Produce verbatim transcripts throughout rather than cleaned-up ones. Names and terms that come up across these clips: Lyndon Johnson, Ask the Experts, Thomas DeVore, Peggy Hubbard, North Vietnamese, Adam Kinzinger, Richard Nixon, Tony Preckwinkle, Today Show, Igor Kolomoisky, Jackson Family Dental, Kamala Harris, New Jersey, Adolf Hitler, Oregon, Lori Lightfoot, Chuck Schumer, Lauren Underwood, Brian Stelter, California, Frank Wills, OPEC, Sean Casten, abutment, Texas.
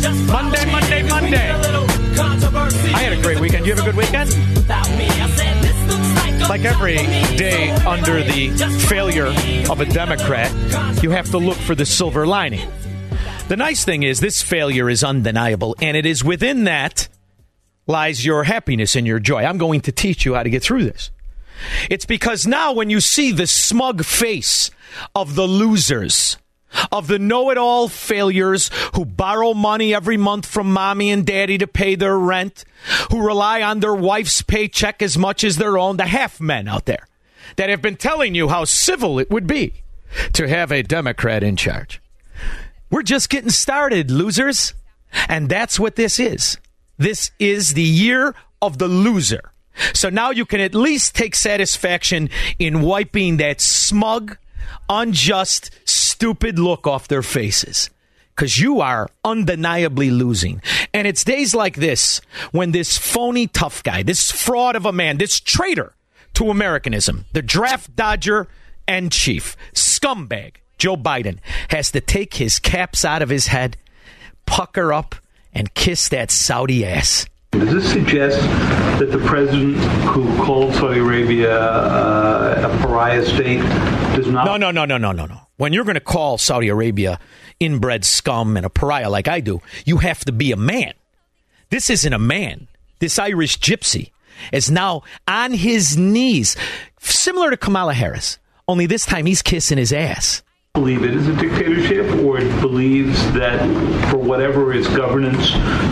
just Monday, Monday, Monday. I had a great weekend. You have a good weekend? Like every day under the failure of a Democrat, you have to look for the silver lining. The nice thing is this failure is undeniable, and it is within that lies your happiness and your joy. I'm going to teach you how to get through this. It's because now when you see the smug face of the losers, of the know-it-all failures who borrow money every month from mommy and daddy to pay their rent, who rely on their wife's paycheck as much as their own, the half-men out there that have been telling you how civil it would be to have a Democrat in charge. We're just getting started, losers. And that's what this is. This is the year of the loser. So now you can at least take satisfaction in wiping that smug, unjust, stupid look off their faces, because you are undeniably losing. And it's days like this when this phony tough guy, this fraud of a man, this traitor to Americanism, the draft dodger and chief scumbag, Joe Biden, has to take his caps out of his head, pucker up, and kiss that Saudi ass. Does this suggest that the president who called Saudi Arabia uh, a pariah state does not... No, no, no, no, no, no, no. When you're going to call Saudi Arabia inbred scum and a pariah like I do, you have to be a man. This isn't a man. This Irish gypsy is now on his knees, similar to Kamala Harris, only this time he's kissing his ass. Believe it is a dictatorship, or it believes that for whatever its governance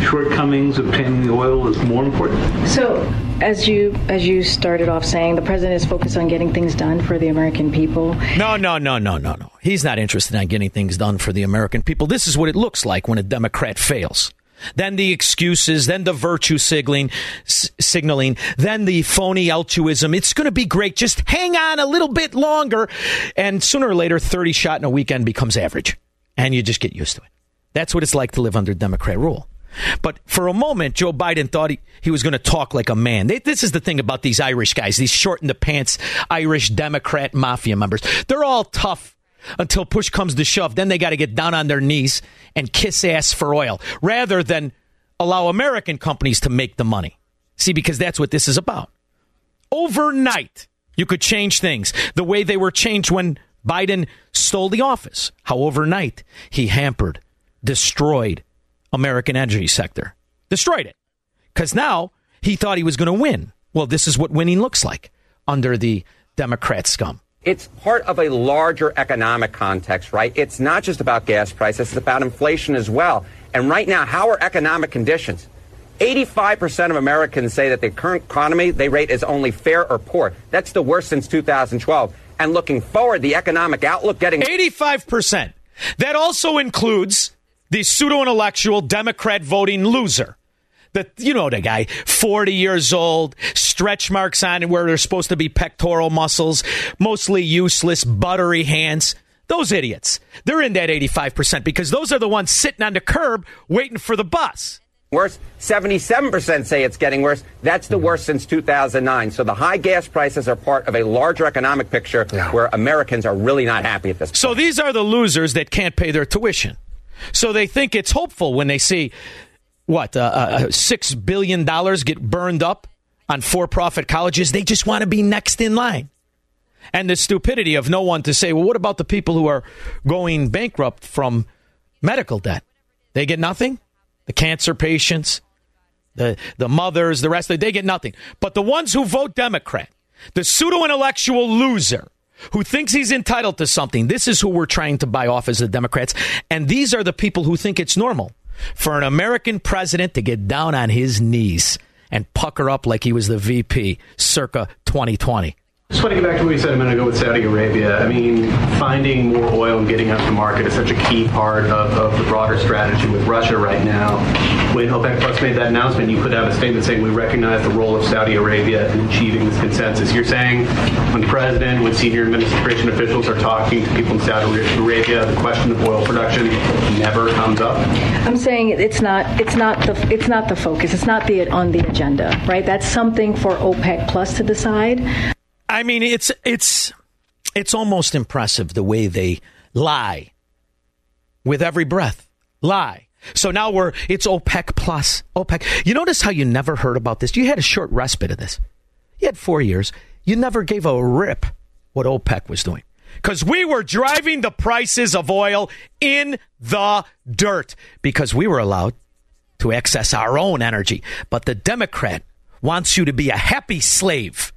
shortcomings, obtaining the oil is more important? So, as you as you started off saying, the president is focused on getting things done for the American people. No, no, no, no, no, no. He's not interested in getting things done for the American people. This is what it looks like when a Democrat fails. Then the excuses, then the virtue signaling, s- signaling, then the phony altruism. It's going to be great. Just hang on a little bit longer. And sooner or later, thirty shot in a weekend becomes average. And you just get used to it. That's what it's like to live under Democrat rule. But for a moment, Joe Biden thought he, he was going to talk like a man. They, this is the thing about these Irish guys, these short-in-the-pants Irish Democrat mafia members. They're all tough until push comes to shove. Then they got to get down on their knees and kiss ass for oil rather than allow American companies to make the money. See, because that's what this is about. Overnight, you could change things the way they were changed when Biden stole the office. How overnight he hampered, destroyed American energy sector. Destroyed it. Because now he thought he was going to win. Well, this is what winning looks like under the Democrat scum. It's part of a larger economic context, right? It's not just about gas prices. It's about inflation as well. And right now, how are economic conditions? eighty-five percent of Americans say that the current economy they rate as only fair or poor. That's the worst since two thousand twelve. And looking forward, the economic outlook getting... eighty-five percent. That also includes the pseudo-intellectual Democrat voting loser. The, you know, the guy, forty years old, stretch marks on where there's supposed to be pectoral muscles, mostly useless, buttery hands. Those idiots, they're in that eighty-five percent because those are the ones sitting on the curb waiting for the bus. Worse, seventy-seven percent say it's getting worse. That's the worst since two thousand nine. So the high gas prices are part of a larger economic picture yeah. where Americans are really not happy at this point. So these are the losers that can't pay their tuition. So they think it's hopeful when they see... What, uh, uh, six billion dollars get burned up on for-profit colleges? They just want to be next in line. And the stupidity of no one to say, well, what about the people who are going bankrupt from medical debt? They get nothing? The cancer patients, the, the mothers, the rest of it, they get nothing. But the ones who vote Democrat, the pseudo-intellectual loser who thinks he's entitled to something, this is who we're trying to buy off as the Democrats. And these are the people who think it's normal for an American president to get down on his knees and pucker up like he was the V P circa twenty twenty. Just want to get back to what you said a minute ago with Saudi Arabia. I mean, finding more oil and getting out to market is such a key part of, of the broader strategy with Russia right now. When OPEC Plus made that announcement, you put out a statement saying we recognize the role of Saudi Arabia in achieving this consensus. You're saying when the president, when senior administration officials are talking to people in Saudi Arabia, the question of oil production never comes up? I'm saying it's not it's not the it's not the focus. It's not the on the agenda, right? That's something for OPEC Plus to decide. I mean, it's it's it's almost impressive the way they lie with every breath. Lie. So now we're it's OPEC plus OPEC. You notice how you never heard about this. You had a short respite of this. You had four years. You never gave a rip what OPEC was doing because we were driving the prices of oil in the dirt because we were allowed to access our own energy. But the Democrat wants you to be a happy slave.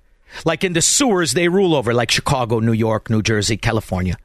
Like in the sewers they rule over, like Chicago, New York, New Jersey, California.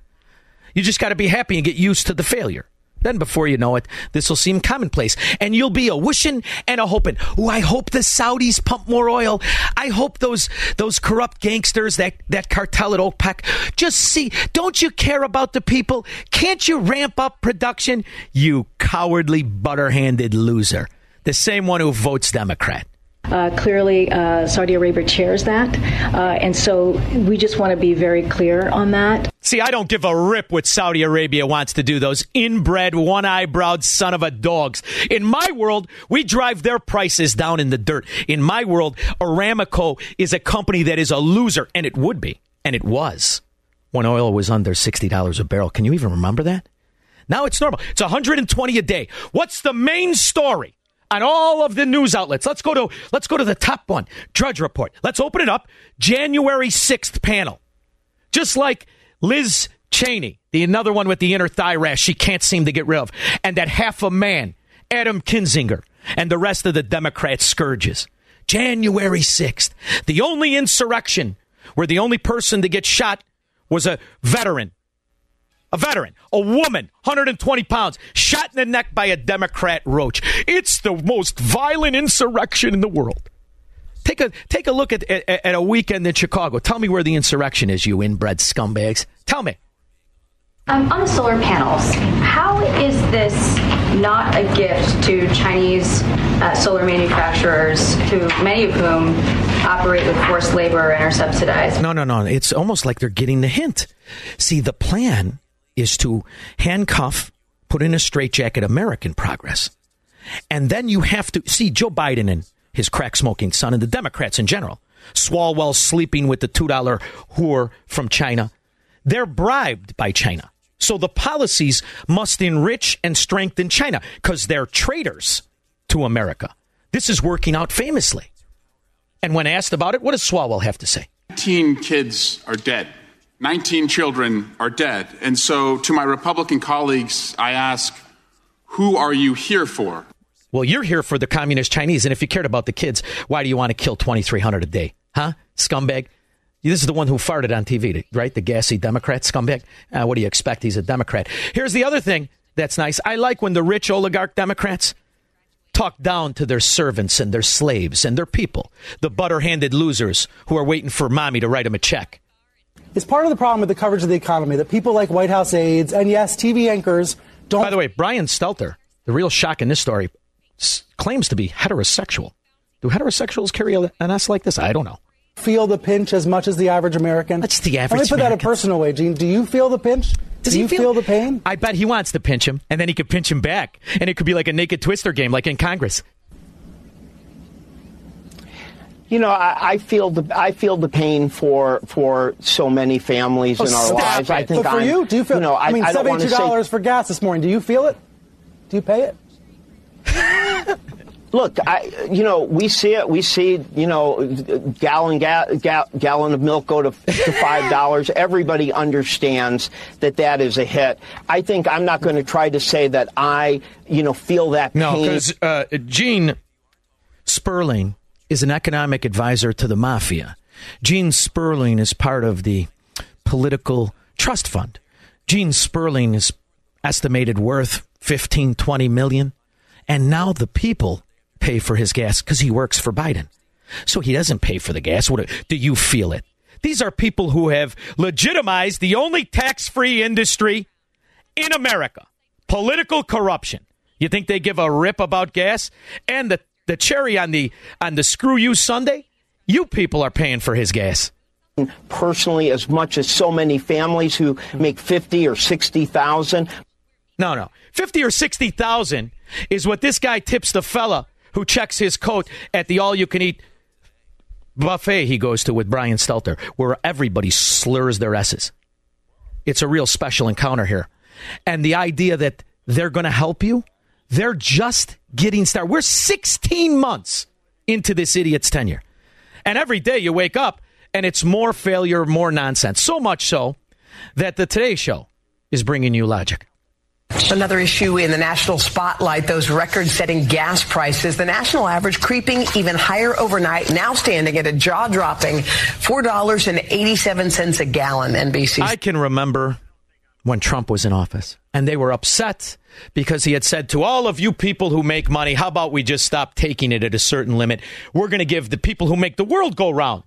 You just got to be happy and get used to the failure. Then before you know it, this will seem commonplace. And you'll be a wishing and a hoping. Oh, I hope the Saudis pump more oil. I hope those those corrupt gangsters, that, that cartel at OPEC, just see, don't you care about the people? Can't you ramp up production? You cowardly, butter-handed loser. The same one who votes Democrat. Uh, clearly, uh, Saudi Arabia chairs that. Uh, and so we just want to be very clear on that. See, I don't give a rip what Saudi Arabia wants to do. Those inbred, one-eyebrowed son of a dogs. In my world, we drive their prices down in the dirt. In my world, Aramco is a company that is a loser. And it would be. And it was. When oil was under sixty dollars a barrel. Can you even remember that? Now it's normal. It's one hundred twenty a day. What's the main story on all of the news outlets? Let's go to let's go to the top one, Drudge Report. Let's open it up. January sixth panel. Just like Liz Cheney, the another one with the inner thigh rash she can't seem to get rid of, and that half a man, Adam Kinzinger, and the rest of the Democrat scourges. January sixth, the only insurrection where the only person to get shot was a veteran. A veteran, a woman, one hundred twenty pounds, shot in the neck by a Democrat roach. It's the most violent insurrection in the world. Take a take a look at, at, at a weekend in Chicago. Tell me where the insurrection is, you inbred scumbags. Tell me. Um, on the solar panels, how is this not a gift to Chinese uh, solar manufacturers, who many of whom operate with forced labor and are subsidized? No, no, no. It's almost like they're getting the hint. See, the plan is to handcuff, put in a straitjacket American progress. And then you have to see Joe Biden and his crack-smoking son and the Democrats in general. Swalwell sleeping with the two dollar whore from China. They're bribed by China. So the policies must enrich and strengthen China because they're traitors to America. This is working out famously. And when asked about it, what does Swalwell have to say? nineteen kids are dead. nineteen children are dead. And so to my Republican colleagues, I ask, who are you here for? Well, you're here for the communist Chinese. And if you cared about the kids, why do you want to kill twenty-three hundred a day? Huh? Scumbag. This is the one who farted on T V, right? The gassy Democrat scumbag. Uh, what do you expect? He's a Democrat. Here's the other thing that's nice. I like when the rich oligarch Democrats talk down to their servants and their slaves and their people, the butter-handed losers who are waiting for mommy to write them a check. It's part of the problem with the coverage of the economy that people like White House aides and, yes, T V anchors don't... By the way, Brian Stelter, the real shock in this story, s- claims to be heterosexual. Do heterosexuals carry an S like this? I don't know. Feel the pinch as much as the average American? That's the average American. Let me put American. that a personal way, Gene. Do you feel the pinch? Does Do he you feel, feel the pain? I bet he wants to pinch him, and then he could pinch him back, and it could be like a naked twister game, like in Congress. You know, I, I feel the I feel the pain for for so many families oh, in our lives. It. I think but for I'm, you, do you feel? You know, I, I mean, I seventy-two dollars for gas this morning. Do you feel it? Do you pay it? Look, I you know we see it. We see you know gallon ga- ga- gallon of milk go to, to five dollars. Everybody understands that that is a hit. I think I'm not going to try to say that I you know feel that pain. No, because uh, Gene Sperling is an economic advisor to the mafia. Gene Sperling is part of the political trust fund. Gene Sperling is estimated worth fifteen, twenty million. And now the people pay for his gas because he works for Biden. So he doesn't pay for the gas. What do you feel it? These are people who have legitimized the only tax-free industry in America, political corruption. You think they give a rip about gas? And the, the cherry on the on the screw you Sunday, you people are paying for his gas. Personally, as much as so many families who make fifty or sixty thousand. No, no, fifty or sixty thousand is what this guy tips the fella who checks his coat at the all-you-can-eat buffet he goes to with Brian Stelter, where everybody slurs their S's. It's a real special encounter here, and the idea that they're going to help you, they're just getting started. We're sixteen months into this idiot's tenure, and every day you wake up. And it's more failure, more nonsense. So much so that the Today Show is bringing you logic. Another issue in the national spotlight, those record-setting gas prices. The national average creeping even higher overnight, now standing at a jaw-dropping four dollars and eighty-seven cents a gallon, N B C. I can remember when Trump was in office, and they were upset because he had said to all of you people who make money, how about we just stop taking it at a certain limit? We're going to give the people who make the world go round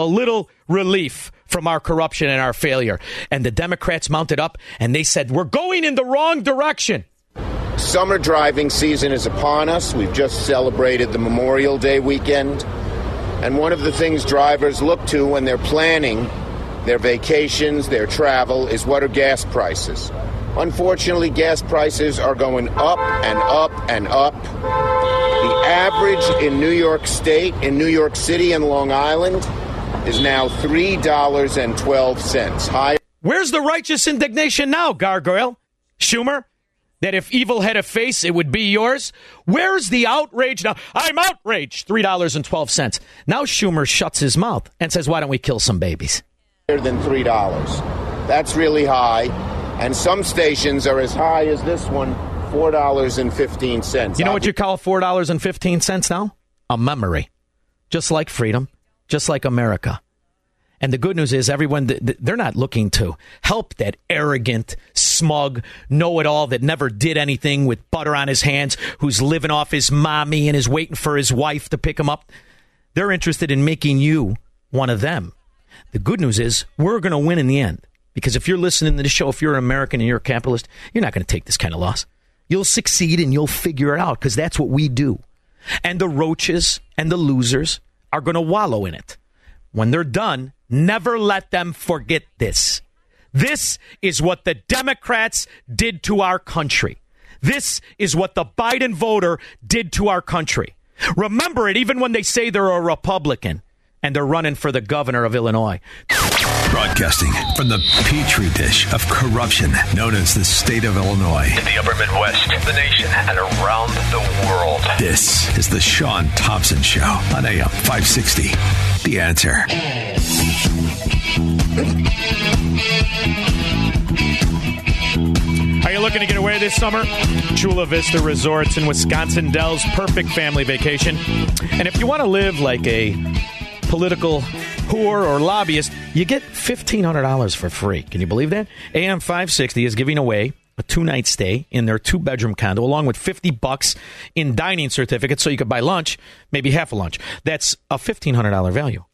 a little relief from our corruption and our failure. And the Democrats mounted up and they said, we're going in the wrong direction. Summer driving season is upon us. We've just celebrated the Memorial Day weekend. And one of the things drivers look to when they're planning their vacations, their travel, is what are gas prices. Unfortunately, gas prices are going up and up and up. The average in New York State, in New York City and Long Island is now three dollars and twelve cents higher. Where's the righteous indignation now, Gargoyle? Schumer? That if evil had a face, it would be yours? Where's the outrage now? I'm outraged. three dollars and twelve cents. Now Schumer shuts his mouth and says, why don't we kill some babies? Than three dollars. That's really high. And some stations are as high as this one, four dollars and fifteen cents. You know what you call four dollars and fifteen cents now? A memory. Just like freedom. Just like America. And the good news is everyone, they're not looking to help that arrogant, smug, know-it-all that never did anything with butter on his hands, who's living off his mommy and is waiting for his wife to pick him up. They're interested in making you one of them. The good news is we're going to win in the end. Because if you're listening to this show, if you're an American and you're a capitalist, you're not going to take this kind of loss. You'll succeed and you'll figure it out because that's what we do. And the roaches and the losers are going to wallow in it. When they're done, never let them forget this. This is what the Democrats did to our country. This is what the Biden voter did to our country. Remember it even when they say they're a Republican and they're running for the governor of Illinois. Broadcasting from the petri dish of corruption known as the state of Illinois. In the upper Midwest, the nation, and around the world. This is the Sean Thompson Show on A M five sixty. The Answer. Are you looking to get away this summer? Chula Vista Resorts in Wisconsin Dells. Perfect family vacation. And if you want to live like a political whore or lobbyist, you get fifteen hundred dollars for free. Can you believe that? A M five sixty is giving away a two-night stay in their two-bedroom condo along with fifty bucks in dining certificates so you could buy lunch, maybe half a lunch. That's a fifteen hundred dollars value.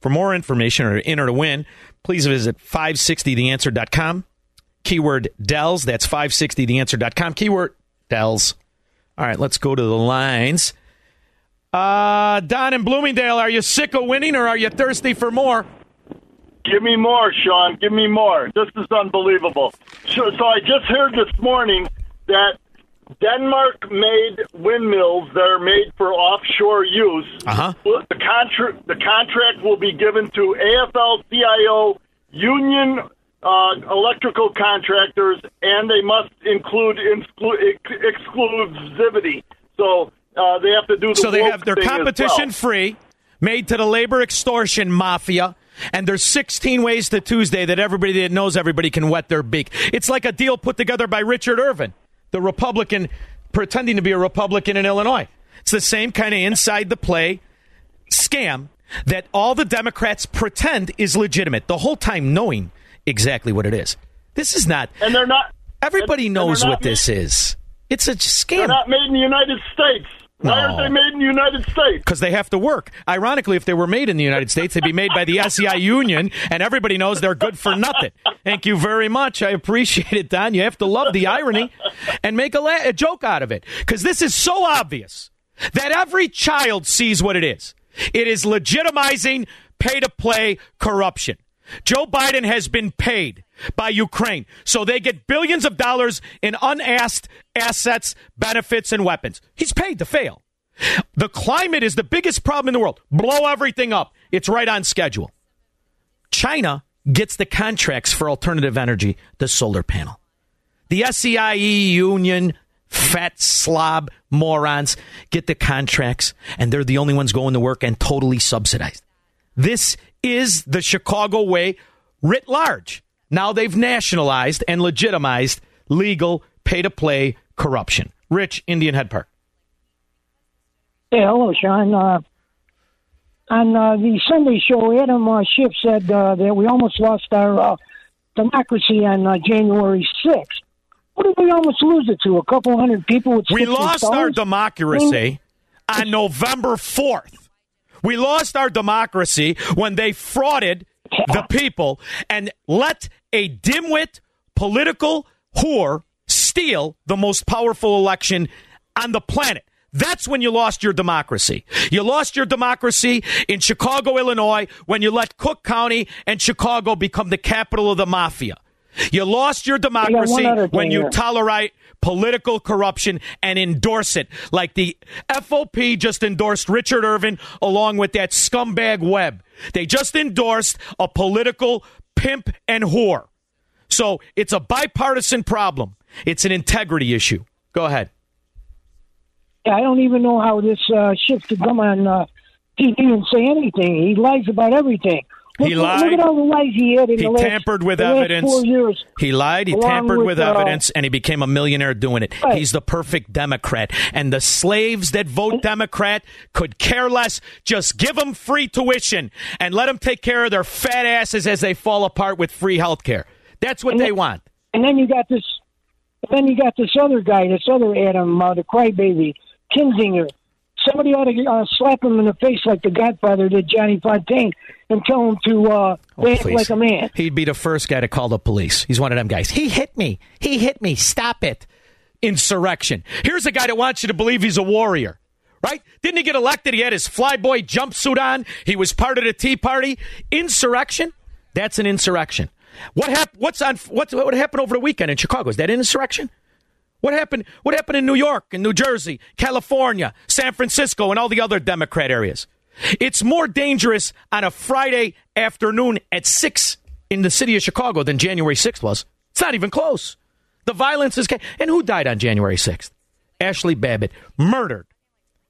For more information or to enter to win, please visit five sixty the answer dot com. Keyword Dells. That's five sixty the answer dot com. Keyword Dells. All right, let's go to the lines. Uh, Don in Bloomingdale, are you sick of winning or are you thirsty for more? Give me more, Sean. Give me more. This is unbelievable. So, so I just heard this morning that Denmark made windmills that are made for offshore use. Uh-huh. The, contra- the contract will be given to A F L C I O union uh, electrical contractors, and they must include exclu- exclusivity. So... Uh, they have to do the so they have their competition well. Free, made to the labor extortion mafia, and there's sixteen ways to Tuesday that everybody that knows everybody can wet their beak. It's like a deal put together by Richard Irvin, the Republican, pretending to be a Republican in Illinois. It's the same kind of inside-the-play scam that all the Democrats pretend is legitimate, the whole time knowing exactly what it is. This is not... And they're not... Everybody knows what this is. It's a scam. They're not made in the United States. Why aren't they made in the United States? Because they have to work. Ironically, if they were made in the United States, they'd be made by the S E I union, and everybody knows they're good for nothing. Thank you very much. I appreciate it, Don. You have to love the irony and make a, la- a joke out of it, because this is so obvious that every child sees what it is. It is legitimizing pay-to-play corruption. Joe Biden has been paid by Ukraine, so they get billions of dollars in unasked assets, benefits, and weapons. He's paid to fail. The climate is the biggest problem in the world. Blow everything up. It's right on schedule. China gets the contracts for alternative energy, the solar panel. The S E I E union, fat slob morons, get the contracts, and they're the only ones going to work and totally subsidized. This is the Chicago way writ large. Now they've nationalized and legitimized legal pay-to-play corruption. Rich, Indian Head Park. Hey, hello, Sean. Uh, on uh, the Sunday show, Adam uh, Schiff said uh, that we almost lost our uh, democracy on uh, January sixth. What did we almost lose it to? A couple hundred people? With we lost dollars? our democracy I mean, on November fourth. We lost our democracy when they frauded the people and let a dimwit political whore steal the most powerful election on the planet. That's when you lost your democracy. You lost your democracy in Chicago, Illinois, when you let Cook County and Chicago become the capital of the mafia. You lost your democracy when you tolerate political corruption and endorse it, like the F O P just endorsed Richard Irvin along with that scumbag Webb. They just endorsed a political pimp and whore. So it's a bipartisan problem. It's an integrity issue. Go ahead. I don't even know how this uh, Schiff could come on uh, T V and say anything. He lies about everything. He lied. Look at all the lies he had in the last, tampered with the evidence. Four years, he lied. He tampered with, with uh, evidence, and he became a millionaire doing it. Right. He's the perfect Democrat, and the slaves that vote Democrat could care less. Just give them free tuition and let them take care of their fat asses as they fall apart with free health care. That's what they then, want. And then you got this. Then you got this other guy, this other Adam, uh, the crybaby, Kinzinger. Somebody ought to uh, slap him in the face like the Godfather did Johnny Fontaine and tell him to uh, oh, act like a man. He'd be the first guy to call the police. He's one of them guys. He hit me. He hit me. Stop it. Insurrection. Here's a guy that wants you to believe he's a warrior, right? Didn't he get elected? He had his flyboy jumpsuit on. He was part of the Tea Party. Insurrection? That's an insurrection. What hap- What's on? What's, what happened over the weekend in Chicago? Is that an insurrection? What happened? What happened in New York, in New Jersey, California, San Francisco, and all the other Democrat areas? It's more dangerous on a Friday afternoon at six in the city of Chicago than January sixth was. It's not even close. The violence is... Ca- and who died on January sixth? Ashley Babbitt, murdered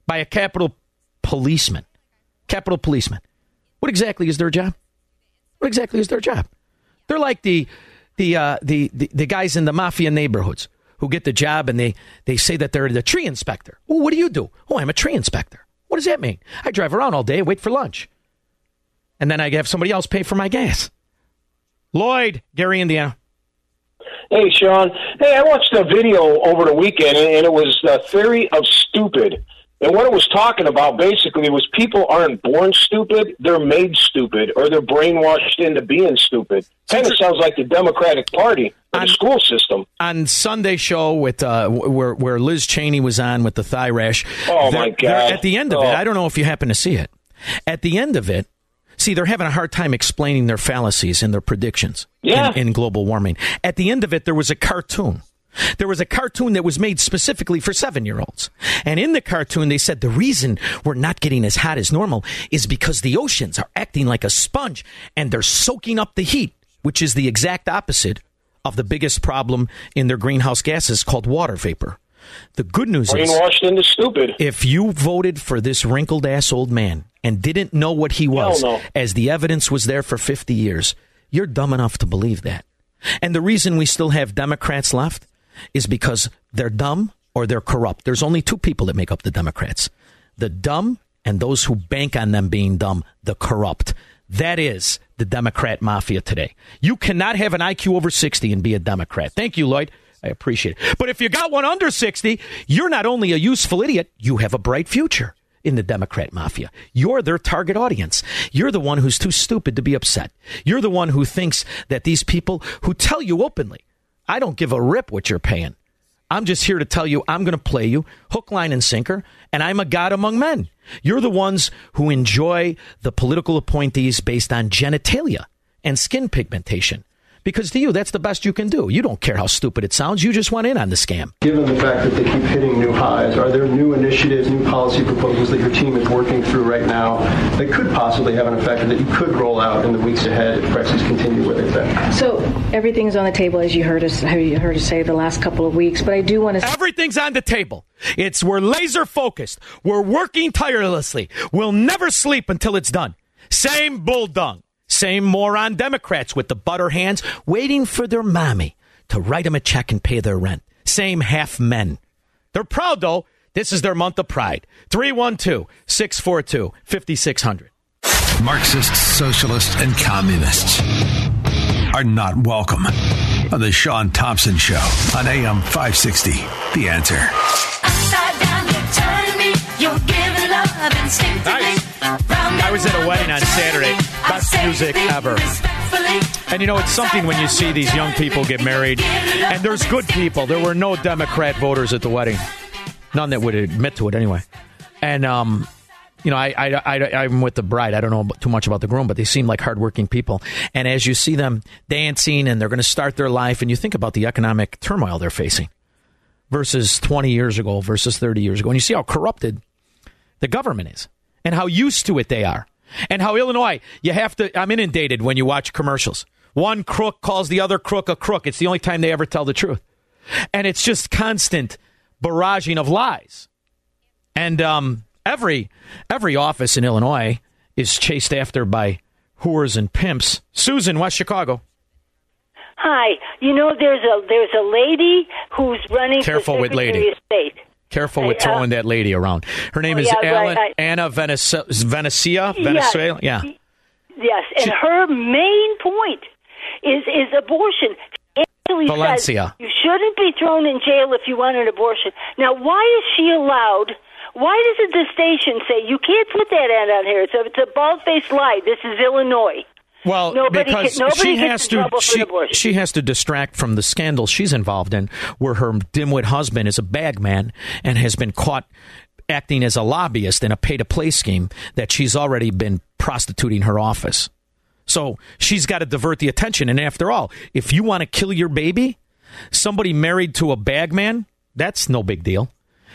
by a Capitol policeman. Capitol policeman. What exactly is their job? What exactly is their job? They're like the the uh, the, the the guys in the mafia neighborhoods who get the job and they, they say that they're the tree inspector. Well, what do you do? Oh, I'm a tree inspector. What does that mean? I drive around all day, wait for lunch. And then I have somebody else pay for my gas. Lloyd, Gary, Indiana. Hey, Sean. Hey, I watched a video over the weekend, and it was the theory of stupid. And what it was talking about basically was people aren't born stupid, they're made stupid, or they're brainwashed into being stupid. Kind of sounds like the Democratic Party and the school system. On Sunday show with uh, where where Liz Cheney was on with the thigh rash. Oh, my God. At the end of oh. it, I don't know if you happen to see it. At the end of it, see, they're having a hard time explaining their fallacies and their predictions yeah. in, in global warming. At the end of it, there was a cartoon. There was a cartoon that was made specifically for seven-year-olds. And in the cartoon, they said the reason we're not getting as hot as normal is because the oceans are acting like a sponge and they're soaking up the heat, which is the exact opposite of the biggest problem in their greenhouse gases called water vapor. The good news is, brainwashed into stupid. If you voted for this wrinkled-ass old man and didn't know what he was, no. as the evidence was there for fifty years, you're dumb enough to believe that. And the reason we still have Democrats left is because they're dumb or they're corrupt. There's only two people that make up the Democrats. The dumb and those who bank on them being dumb, the corrupt. That is the Democrat mafia today. You cannot have an I Q over sixty and be a Democrat. Thank you, Lloyd. I appreciate it. But if you got one under sixty, you're not only a useful idiot, you have a bright future in the Democrat mafia. You're their target audience. You're the one who's too stupid to be upset. You're the one who thinks that these people who tell you openly, I don't give a rip what you're paying. I'm just here to tell you I'm going to play you hook, line, and sinker, and I'm a god among men. You're the ones who enjoy the political appointees based on genitalia and skin pigmentation. Because to you, that's the best you can do. You don't care how stupid it sounds. You just want in on the scam. Given the fact that they keep hitting new highs, are there new initiatives, new policy proposals that your team is working through right now that could possibly have an effect that you could roll out in the weeks ahead if prices continue where they've been? So everything's on the table, as you heard us, you heard us say the last couple of weeks. But I do want to say everything's on the table. It's we're laser focused. We're working tirelessly. We'll never sleep until it's done. Same bull dung. Same moron Democrats with the butter hands waiting for their mommy to write them a check and pay their rent. Same half men. They're proud, though. This is their month of pride. three one two, six four two, five six zero zero. Marxists, socialists, and communists are not welcome on the Sean Thompson Show on A M five sixty. The Answer. Upside down, you're turning me. You're giving love instinctively. I was at a wedding on Saturday. Best music ever. And you know, it's something when you see these young people get married. And there's good people. There were no Democrat voters at the wedding. None that would admit to it anyway. And, um, you know, I, I, I, I'm with the bride. I don't know too much about the groom, but they seem like hardworking people. And as you see them dancing and they're going to start their life, and you think about the economic turmoil they're facing versus twenty years ago, versus thirty years ago. And you see how corrupted the government is and how used to it they are. And how Illinois, you have to, I'm inundated when you watch commercials. One crook calls the other crook a crook. It's the only time they ever tell the truth. And it's just constant barraging of lies. And um, every every office in Illinois is chased after by whores and pimps. Susan, West Chicago. Hi. You know, there's a there's a lady who's running Careful for Secretary with lady. of State. Careful with throwing that lady around. Her name oh, yeah, is Alan, right, I, Anna Venecia, Venecia, Venezuela. Yeah. yeah. Yes, and she, her main point is is abortion. She Valencia. Says you shouldn't be thrown in jail if you want an abortion. Now, why is she allowed? Why doesn't the station say you can't put that ad on here? It's a, it's a bald-faced lie. This is Illinois. Well, nobody because can, nobody she has to she, she has to distract from the scandal she's involved in, where her dimwit husband is a bag man and has been caught acting as a lobbyist in a pay-to-play scheme that she's already been prostituting her office. So she's got to divert the attention. And after all, if you want to kill your baby, somebody married to a bag man, that's no big deal.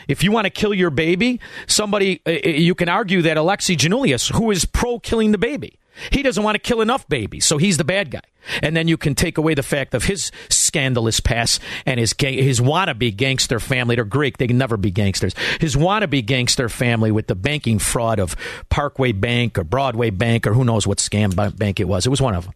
If you want to kill your baby, somebody, you can argue that Alexei Janulis, who is pro-killing the baby, he doesn't want to kill enough babies, so he's the bad guy. And then you can take away the fact of his scandalous past and his gang- his wannabe gangster family. They're Greek. They can never be gangsters. His wannabe gangster family with the banking fraud of Parkway Bank or Broadway Bank or who knows what scam bank it was. It was one of them.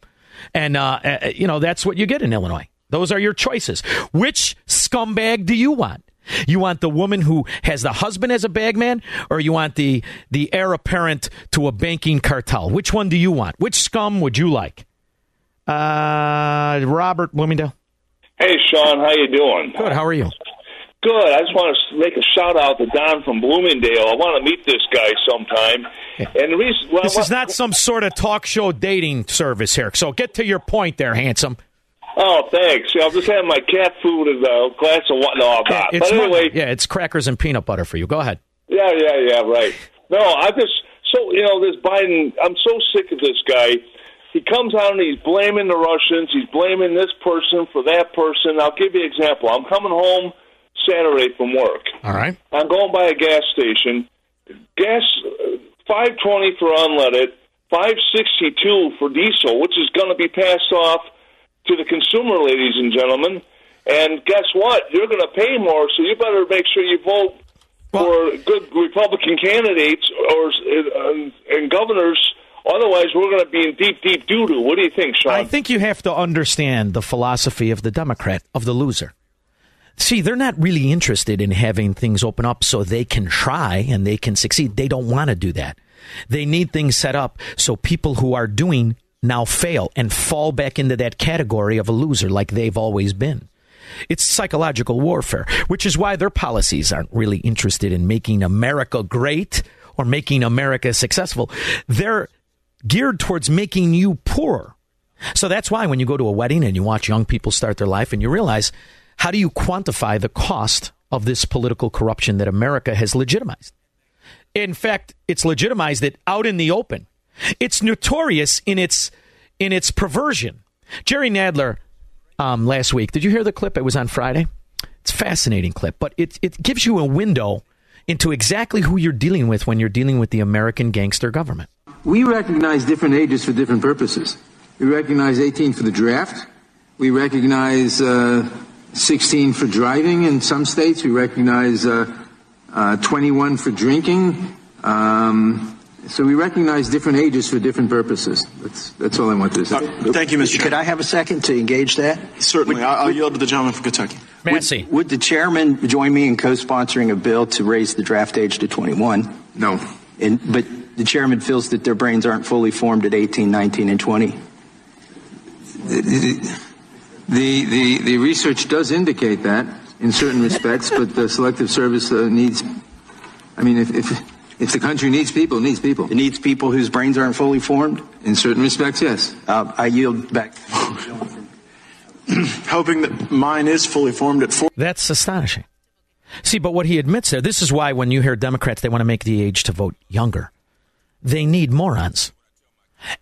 And, uh, you know, that's what you get in Illinois. Those are your choices. Which scumbag do you want? You want the woman who has the husband as a bagman, or you want the, the heir apparent to a banking cartel? Which one do you want? Which scum would you like? Uh, Robert Bloomingdale. Hey, Sean, how you doing? Good, how are you? Good. I just want to make a shout-out to Don from Bloomingdale. I want to meet this guy sometime. Yeah. And the reason, well, this is not some sort of talk show dating service here, so get to your point there, handsome. Oh, thanks. Yeah, I'm just having my cat food and a glass of water. No, yeah, but anyway, money. Yeah, it's crackers and peanut butter for you. Go ahead. Yeah, yeah, yeah, right. No, I just, so, you know, this Biden, I'm so sick of this guy. He comes out and he's blaming the Russians. He's blaming this person for that person. I'll give you an example. I'm coming home Saturday from work. All right. I'm going by a gas station. Gas, five twenty for unleaded, five sixty-two for diesel, which is going to be passed off to the consumer, ladies and gentlemen. And guess what? You're going to pay more, so you better make sure you vote well, for good Republican candidates or uh, and governors. Otherwise, we're going to be in deep, deep doo-doo. What do you think, Sean? I think you have to understand the philosophy of the Democrat, of the loser. See, they're not really interested in having things open up so they can try and they can succeed. They don't want to do that. They need things set up so people who are doing now fail and fall back into that category of a loser like they've always been. It's psychological warfare, which is why their policies aren't really interested in making America great or making America successful. They're geared towards making you poorer. So that's why when you go to a wedding and you watch young people start their life and you realize, how do you quantify the cost of this political corruption that America has legitimized? In fact, it's legitimized it out in the open. It's notorious in its in its perversion. Jerry Nadler, um, last week, did you hear the clip? It was on Friday. It's a fascinating clip, but it, it gives you a window into exactly who you're dealing with when you're dealing with the American gangster government. We recognize different ages for different purposes. We recognize eighteen for the draft. We recognize uh, sixteen for driving in some states. We recognize uh, uh, twenty-one for drinking. Um, so we recognize different ages for different purposes. That's that's all I want to say. Uh, thank you, Mister Chairman. Could I have a second to engage that? Certainly. Would, I'll, I'll yield to the gentleman from Kentucky. Nancy. Would, would the chairman join me in co-sponsoring a bill to raise the draft age to twenty-one? No. And, but the chairman feels that their brains aren't fully formed at eighteen, nineteen, and twenty. The, the the the research does indicate that in certain respects, but the selective service uh, needs. I mean, if, if if the country needs people, it needs people. It needs people whose brains aren't fully formed. In certain respects, yes. Uh, I yield back. Hoping that mine is fully formed at four. That's astonishing. See, but what he admits there, this is why when you hear Democrats, they want to make the age to vote younger. They need morons,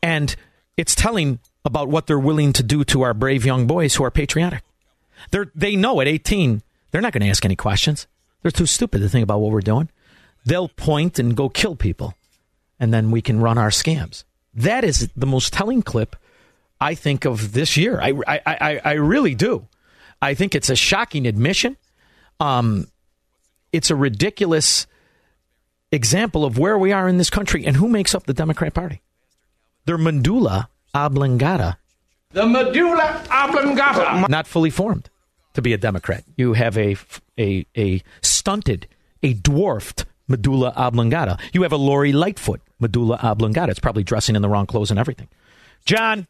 and it's telling about what they're willing to do to our brave young boys who are patriotic. They they know at eighteen, they're not going to ask any questions. They're too stupid to think about what we're doing. They'll point and go kill people, and then we can run our scams. That is the most telling clip, I think, of this year. I, I, I, I really do. I think it's a shocking admission. Um, it's a ridiculous example of where we are in this country and who makes up the Democrat Party. Their medulla oblongata. The medulla oblongata. Not fully formed to be a Democrat. You have a, a, a stunted, a dwarfed medulla oblongata. You have a Lori Lightfoot medulla oblongata. It's probably dressing in the wrong clothes and everything. John.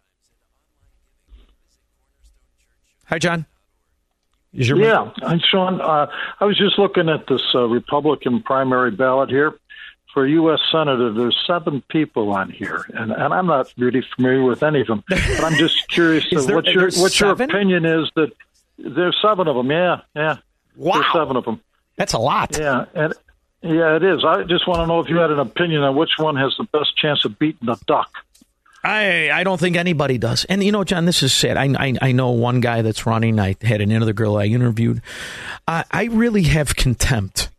Hi, John. Is your yeah, I'm Sean. Uh, I was just looking at this uh, Republican primary ballot here. For U S Senator, there's seven people on here, and, and I'm not really familiar with any of them. But I'm just curious of there, what your what your opinion is that there's seven of them. Yeah, yeah. Wow, there's seven of them. That's a lot. Yeah, and yeah, it is. I just want to know if you had an opinion on which one has the best chance of beating a duck. I I don't think anybody does. And you know, John, this is sad. I I, I know one guy that's running. I had another girl I interviewed. I, I really have contempt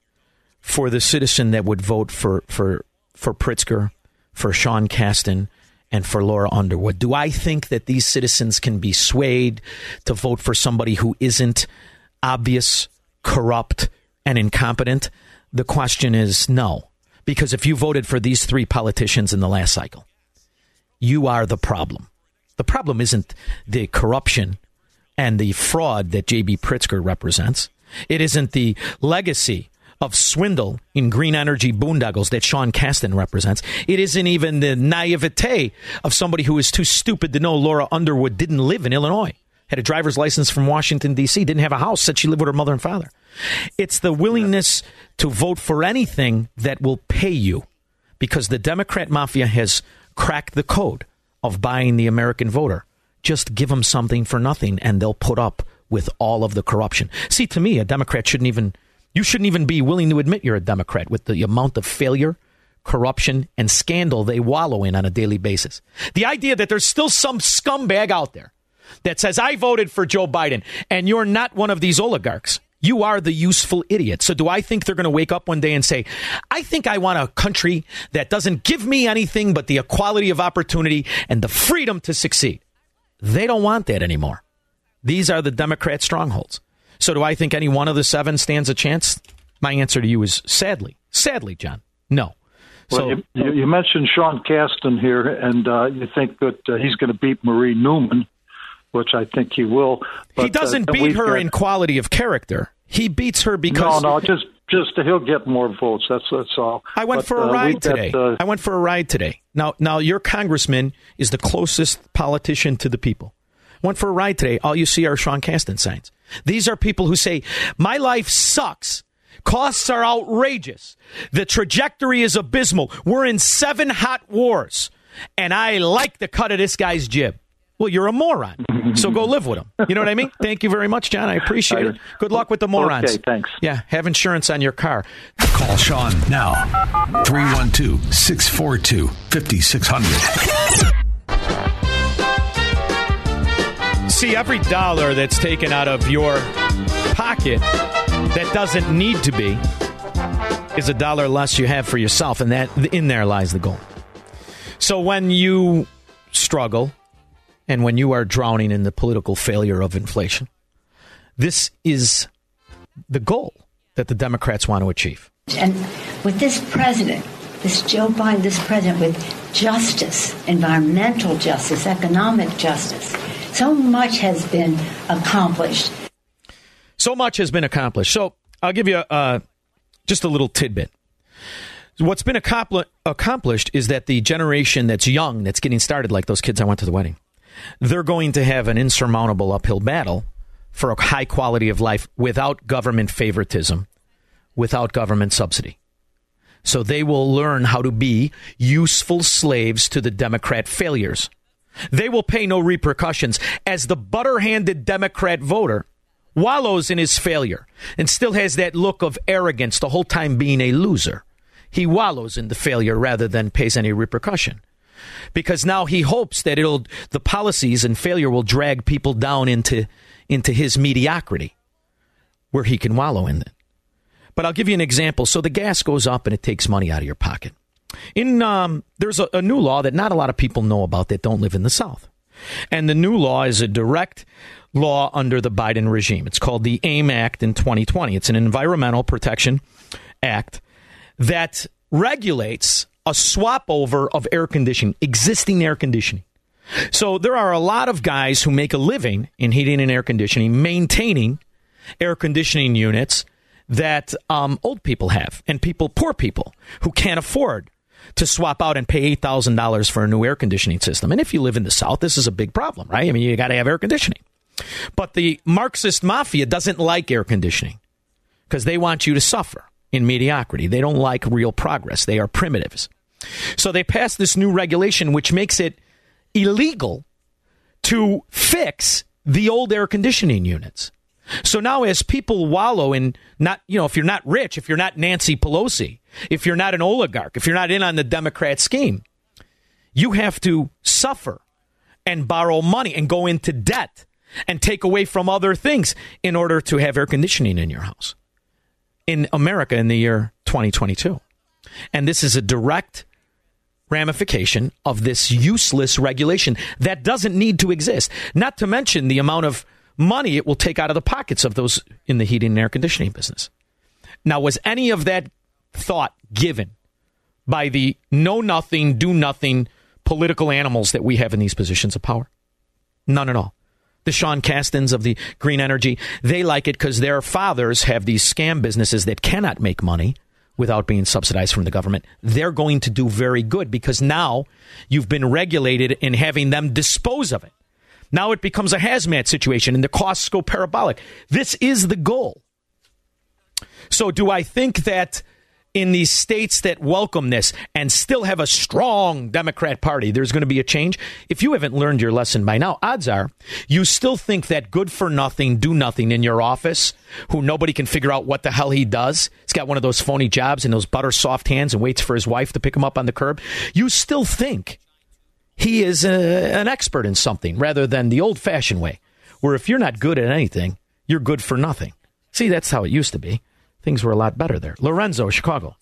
for the citizen that would vote for, for for Pritzker, for Sean Casten, and for Laura Underwood. Do I think that these citizens can be swayed to vote for somebody who isn't obvious, corrupt, and incompetent? The question is no. Because if you voted for these three politicians in the last cycle, you are the problem. The problem isn't the corruption and the fraud that J B. Pritzker represents. It isn't the legacy of swindle in green energy boondoggles that Sean Casten represents. It isn't even the naivete of somebody who is too stupid to know Laura Underwood didn't live in Illinois, had a driver's license from Washington, D C, didn't have a house, said she lived with her mother and father. It's the willingness to vote for anything that will pay you, because the Democrat mafia has cracked the code of buying the American voter. Just give them something for nothing, and they'll put up with all of the corruption. See, to me, a Democrat shouldn't even... You shouldn't even be willing to admit you're a Democrat with the amount of failure, corruption, and scandal they wallow in on a daily basis. The idea that there's still some scumbag out there that says, I voted for Joe Biden, and you're not one of these oligarchs. You are the useful idiot. So do I think they're going to wake up one day and say, I think I want a country that doesn't give me anything but the equality of opportunity and the freedom to succeed? They don't want that anymore. These are the Democrat strongholds. So do I think any one of the seven stands a chance? My answer to you is sadly, sadly, John, no. Well, so, you, you mentioned Sean Casten here, and uh, you think that uh, he's going to beat Marie Newman, which I think he will. But, he doesn't uh, beat her got... in quality of character. He beats her because... No, no, just, just he'll get more votes. That's that's all. I went but, for a uh, ride today. Got, uh... I went for a ride today. Now, Now, your congressman is the closest politician to the people. went for a ride today, all you see are Sean Casten signs. These are people who say, my life sucks. Costs are outrageous. The trajectory is abysmal. We're in seven hot wars. And I like the cut of this guy's jib. Well, you're a moron. So go live with him. You know what I mean? Thank you very much, John. I appreciate it. Good luck with the morons. Okay, thanks. Yeah, have insurance on your car. Call Sean now. three one two, six four two, five six zero zero. See, every dollar that's taken out of your pocket that doesn't need to be is a dollar less you have for yourself, and that in there lies the goal. So when you struggle and when you are drowning in the political failure of inflation, this is the goal that the Democrats want to achieve. And with this president, this Joe Biden, this president with justice, environmental justice, economic justice, so much has been accomplished. So much has been accomplished. So I'll give you uh, just a little tidbit. What's been accompli- accomplished is that the generation that's young, that's getting started, like those kids I went to the wedding, they're going to have an insurmountable uphill battle for a high quality of life without government favoritism, without government subsidy. So they will learn how to be useful slaves to the Democrat failures. They will pay no repercussions as the butter-handed Democrat voter wallows in his failure and still has that look of arrogance the whole time being a loser. He wallows in the failure rather than pays any repercussion, because now he hopes that it'll the policies and failure will drag people down into into his mediocrity where he can wallow in it. But I'll give you an example. So the gas goes up and it takes money out of your pocket. In um, there's a, a new law that not a lot of people know about that don't live in the South. And the new law is a direct law under the Biden regime. It's called the AIM Act in twenty twenty. It's an Environmental Protection Act that regulates a swap over of air conditioning, existing air conditioning. So there are a lot of guys who make a living in heating and air conditioning, maintaining air conditioning units that um, old people have, and people, poor people who can't afford to swap out and pay eight thousand dollars for a new air conditioning system. And if you live in the South, this is a big problem, right? I mean, you got to have air conditioning. But the Marxist mafia doesn't like air conditioning because they want you to suffer in mediocrity. They don't like real progress. They are primitives. So they passed this new regulation, which makes it illegal to fix the old air conditioning units. So now as people wallow in not, you know, if you're not rich, if you're not Nancy Pelosi, if you're not an oligarch, if you're not in on the Democrat scheme, you have to suffer and borrow money and go into debt and take away from other things in order to have air conditioning in your house in America in the year twenty twenty-two. And this is a direct ramification of this useless regulation that doesn't need to exist, not to mention the amount of money it will take out of the pockets of those in the heating and air conditioning business. Now, was any of that thought given by the know-nothing, do-nothing political animals that we have in these positions of power? None at all. The Sean Castens of the green energy, they like it because their fathers have these scam businesses that cannot make money without being subsidized from the government. They're going to do very good because now you've been regulated in having them dispose of it. Now it becomes a hazmat situation and the costs go parabolic. This is the goal. So do I think that in these states that welcome this and still have a strong Democrat Party, there's going to be a change? If you haven't learned your lesson by now, odds are you still think that good for nothing, do nothing in your office, who nobody can figure out what the hell he does. He's got one of those phony jobs and those butter soft hands and waits for his wife to pick him up on the curb. You still think he is a, an expert in something rather than the old fashioned way, where if you're not good at anything, you're good for nothing. See, that's how it used to be. Things were a lot better there. Lorenzo, Chicago.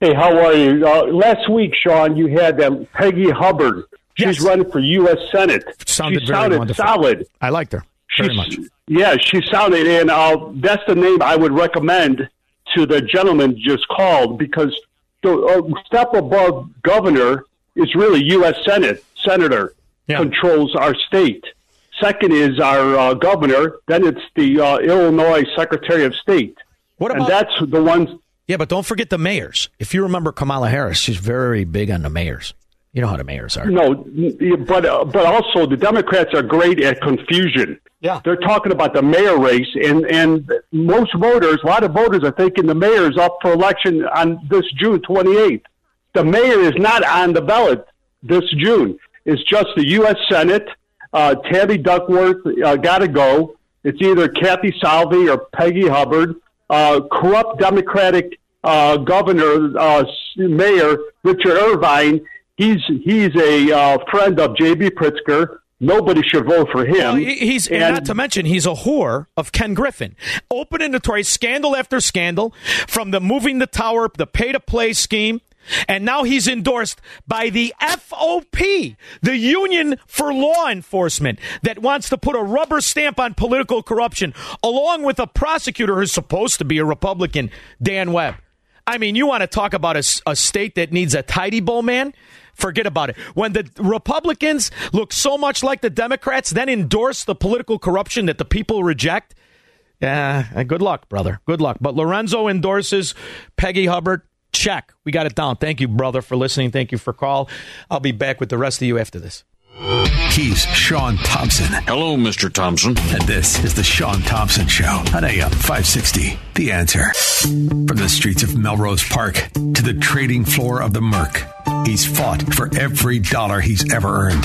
Hey, how are you? Uh, last week, Sean, you had um, Peggy Hubbard. She's yes. running for U S Senate. Sounded she very sounded wonderful. Solid. I liked her very she, much. Yeah, she sounded, and uh, that's the name I would recommend to the gentleman just called, because the uh, step above governor is really U S Senate. Senator yeah. controls our state. Second is our uh, governor. Then it's the uh, Illinois Secretary of State. What about, and that's the ones. Yeah, but don't forget the mayors. If you remember Kamala Harris, she's very big on the mayors. You know how the mayors are. No, but uh, but also the Democrats are great at confusion. Yeah, they're talking about the mayor race, and, and most voters, a lot of voters are thinking the mayor is up for election on this June twenty-eighth. The mayor is not on the ballot this June. It's just the U S. Senate. Uh, Tammy Duckworth uh, got to go. It's either Kathy Salvey or Peggy Hubbard. Uh, corrupt Democratic uh, governor, uh, mayor Richard Irvin. He's he's a uh, friend of J B. Pritzker. Nobody should vote for him. Well, he's and, and not to mention he's a whore of Ken Griffin. Open and notorious, scandal after scandal, from the moving the tower, the pay to play scheme, and now he's endorsed by the F O P, the Union for Law Enforcement, that wants to put a rubber stamp on political corruption, along with a prosecutor who's supposed to be a Republican, Dan Webb. I mean, you want to talk about a, a state that needs a tidy bowl man? Forget about it. When the Republicans look so much like the Democrats, then endorse the political corruption that the people reject, yeah, good luck, brother. Good luck. But Lorenzo endorses Peggy Hubbard. Check. We got it down. Thank you, brother, for listening. Thank you for call. I'll be back with the rest of you after this. He's Sean Thompson. Hello, Mister Thompson. And this is the Sean Thompson Show on A M five sixty, The Answer. From the streets of Melrose Park to the trading floor of the Merck, he's fought for every dollar he's ever earned.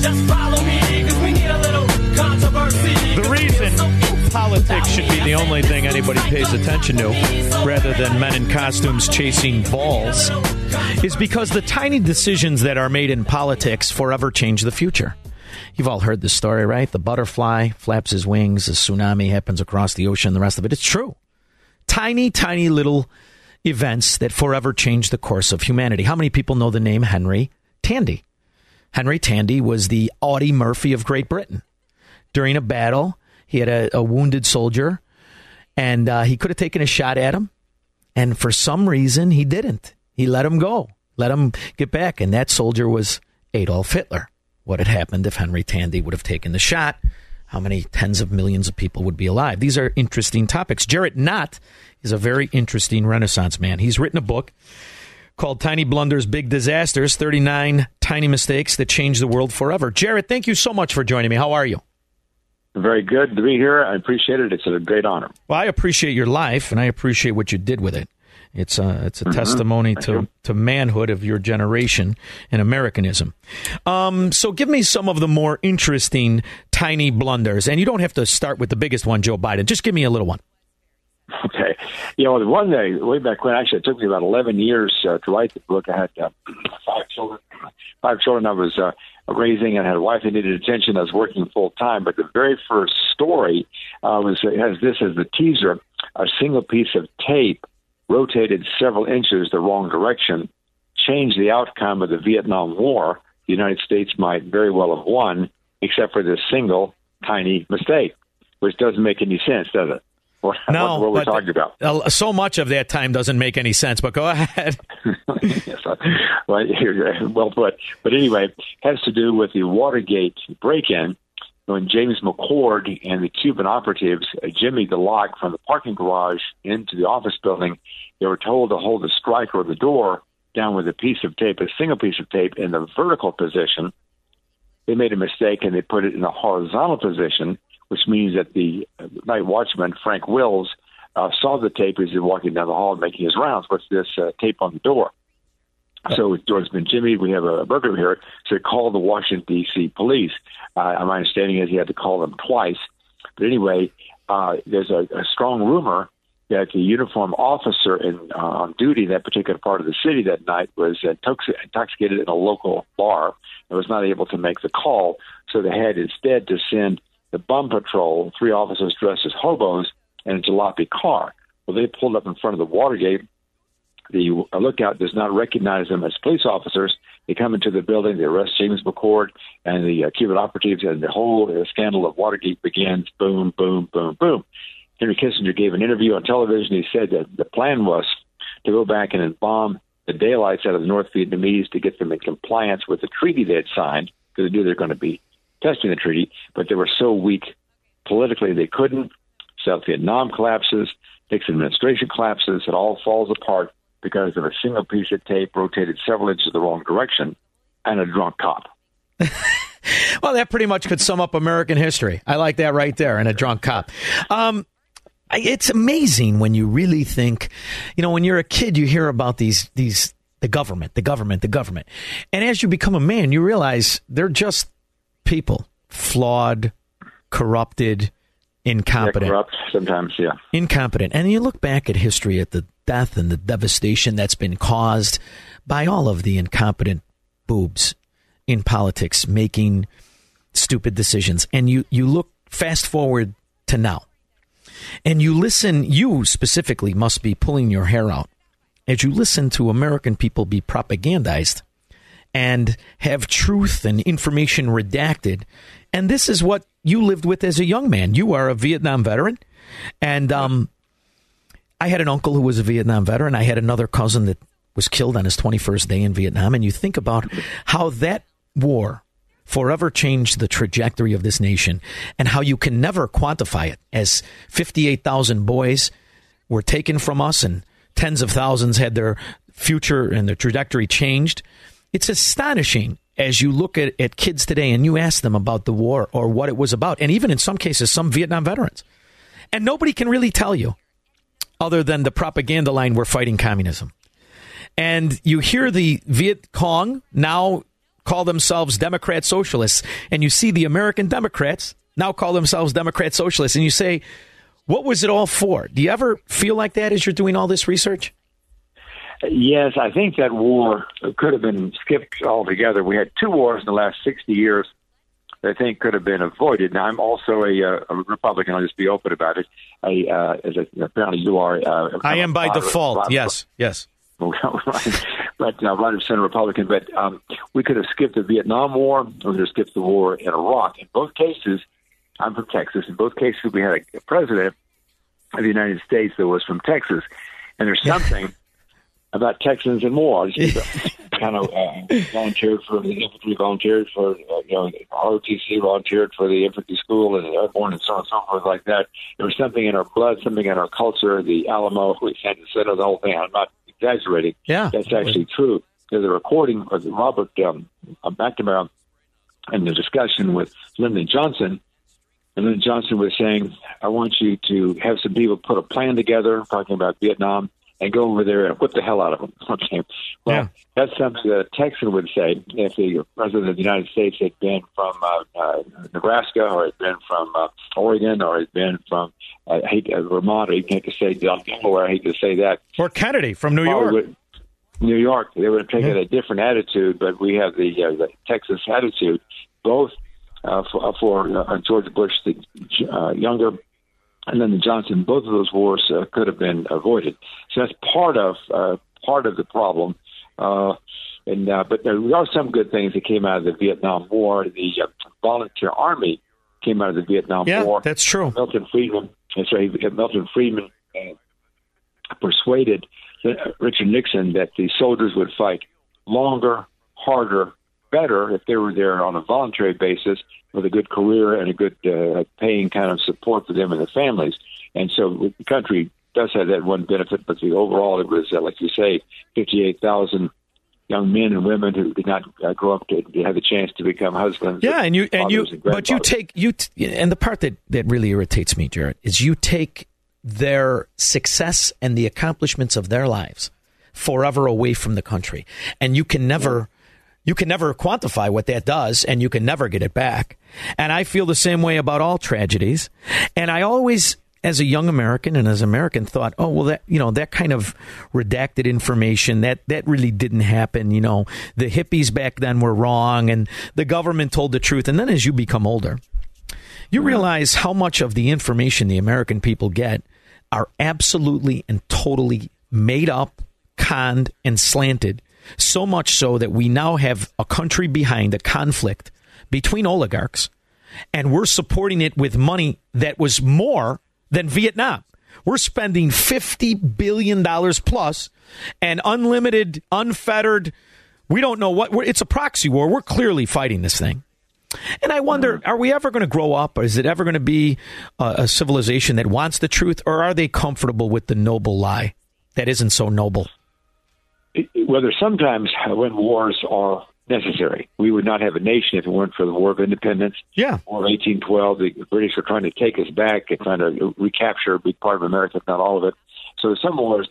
just follow me, because we need a little controversy. The reason politics should be the only thing anybody pays attention to, rather than men in costumes chasing balls, is because the tiny decisions that are made in politics forever change the future. You've all heard this story, right? The butterfly flaps his wings, a tsunami happens across the ocean, the rest of it. It's true. Tiny, tiny little events that forever change the course of humanity. How many people know the name Henry Tandy? Henry Tandy was the Audie Murphy of Great Britain. During a battle, he had a, a wounded soldier, and uh, he could have taken a shot at him. And for some reason, he didn't. He let him go, let him get back. And that soldier was Adolf Hitler. What had happened if Henry Tandy would have taken the shot? How many tens of millions of people would be alive? These are interesting topics. Jared Knott is a very interesting Renaissance man. He's written a book called Tiny Blunders, Big Disasters, thirty-nine Tiny Mistakes That Change the World Forever. Jared, thank you so much for joining me. How are you? Very good to be here. I appreciate it. It's a great honor. Well, I appreciate your life, and I appreciate what you did with it. It's a, it's a mm-hmm. testimony to, to manhood of your generation and Americanism. Um, so give me some of the more interesting tiny blunders. And you don't have to start with the biggest one, Joe Biden. Just give me a little one. Okay. You know, the one day, way back when, actually, it took me about eleven years uh, to write the book. I had uh, five children. Five children I was uh, raising, and had a wife that needed attention. I was working full time. But the very first story uh, was has this as the teaser: a single piece of tape rotated several inches the wrong direction changed the outcome of the Vietnam War. The United States might very well have won, except for this single tiny mistake, which doesn't make any sense, does it? What, no, what we're talking about. Uh, so much of that time doesn't make any sense, but go ahead. Yes, well, well put. But anyway, it has to do with the Watergate break-in, when James McCord and the Cuban operatives uh, jimmied the lock from the parking garage into the office building. They were told to hold the striker of the door down with a piece of tape, a single piece of tape, in the vertical position. They made a mistake, and they put it in the horizontal position, which means that the night watchman, Frank Wills, uh, saw the tape as he was walking down the hall and making his rounds. What's this uh, tape on the door? So the door's been jimmied. We have a burglar here. So he called the Washington, D C police. Uh, my understanding is he had to call them twice. But anyway, uh, there's a, a strong rumor that the uniformed officer in, uh, on duty in that particular part of the city that night was intoxic- intoxicated in a local bar and was not able to make the call. So they had instead to send the bum patrol, three officers dressed as hobos, and a jalopy car. Well, they pulled up in front of the Watergate. The lookout does not recognize them as police officers. They come into the building. They arrest James McCord and the uh, Cuban operatives, and the whole uh, scandal of Watergate begins. Boom, boom, boom, boom. Henry Kissinger gave an interview on television. He said that the plan was to go back and embalm the daylights out of the North Vietnamese to get them in compliance with the treaty they had signed, because they knew they're going to be testing the treaty, but they were so weak politically they couldn't. South Vietnam collapses, Nixon's administration collapses, it all falls apart because of a single piece of tape rotated several inches the wrong direction and a drunk cop. Well, that pretty much could sum up American history. I like that right there, and a drunk cop. Um, it's amazing when you really think, you know, when you're a kid, you hear about these, these, the government, the government, the government. And as you become a man, you realize they're just people, flawed, corrupted, incompetent. Yeah, corrupt sometimes, yeah. Incompetent. And you look back at history at the death and the devastation that's been caused by all of the incompetent boobs in politics making stupid decisions. And you, you look fast forward to now. And you listen, you specifically must be pulling your hair out as you listen to American people be propagandized and have truth and information redacted. And this is what you lived with as a young man. You are a Vietnam veteran. And um, I had an uncle who was a Vietnam veteran. I had another cousin that was killed on his twenty-first day in Vietnam. And you think about how that war forever changed the trajectory of this nation, and how you can never quantify it, as fifty-eight thousand boys were taken from us and tens of thousands had their future and their trajectory changed. It's astonishing as you look at, at kids today and you ask them about the war or what it was about, and even in some cases, some Vietnam veterans. And nobody can really tell you other than the propaganda line, we're fighting communism. And you hear the Viet Cong now call themselves Democrat Socialists, and you see the American Democrats now call themselves Democrat Socialists, and you say, what was it all for? Do you ever feel like that as you're doing all this research? Yes, I think that war could have been skipped altogether. We had two wars in the last sixty years that I think could have been avoided. Now, I'm also a, uh, a Republican. I'll just be open about it. I, uh, as a, apparently you are. Uh, I am by default. Robert. Yes, yes. But uh, right of center Republican, but um, we could have skipped the Vietnam War, or we could have skipped the war in Iraq. In both cases, I'm from Texas. In both cases, we had a president of the United States that was from Texas, and there's something about Texans and war. Just, uh, kind of uh, volunteered for the infantry, volunteered for uh, you know R O T C, volunteered for the infantry school and the airborne, and so on and so forth like that. There was something in our blood, something in our culture. The Alamo, we had to set up the whole thing. I'm not exaggerating. Yeah, that's actually true. There's a recording of Robert um, McNamara in the discussion with Lyndon Johnson, and Lyndon Johnson was saying, "I want you to have some people put a plan together, talking about Vietnam, and go over there and whip the hell out of them." Okay, well, yeah. That's something that a Texan would say if the president of the United States had been from uh, uh, Nebraska, or had been from uh, Oregon, or had been from I hate uh, Vermont, or you can't say Delaware. I hate to say that. Or Kennedy from New York. Would, New York. They would have taken yeah. a different attitude, but we have the, uh, the Texas attitude. Both uh, for, uh, for uh, George Bush the uh, younger, and then the Johnson. Both of those wars uh, could have been avoided. So that's part of uh, part of the problem. Uh, and uh, but there are some good things that came out of the Vietnam War. The uh, volunteer army came out of the Vietnam yeah, War. Yeah, that's true. Milton Friedman. And so he, Milton Friedman uh, persuaded Richard Nixon that the soldiers would fight longer, harder, better if they were there on a voluntary basis with a good career and a good uh, paying kind of support for them and their families. And so the country does have that one benefit, but the overall it was, uh, like you say, fifty-eight thousand young men and women who did not uh, grow up to have a chance to become husbands. Yeah, and you and you, and but you take you, t- and the part that, that really irritates me, Jared, is you take their success and the accomplishments of their lives forever away from the country, and you can never, you can never quantify what that does, and you can never get it back. And I feel the same way about all tragedies, and I always, as a young American and as an American, thought, oh, well, that, you know, that kind of redacted information, that that really didn't happen. You know, the hippies back then were wrong and the government told the truth. And then as you become older, you realize how much of the information the American people get are absolutely and totally made up, conned and slanted. So much so that we now have a country behind a conflict between oligarchs, and we're supporting it with money that was more than Vietnam. We're spending fifty billion dollars plus and unlimited, unfettered. We don't know what. It's a proxy war. We're clearly fighting this thing. And I wonder, are we ever going to grow up? Or is it ever going to be a, a civilization that wants the truth? Or are they comfortable with the noble lie that isn't so noble? Whether sometimes when wars are necessary. We would not have a nation if it weren't for the War of Independence. Yeah. War of eighteen twelve, the British were trying to take us back and trying to recapture a big part of America, if not all of it. So some wars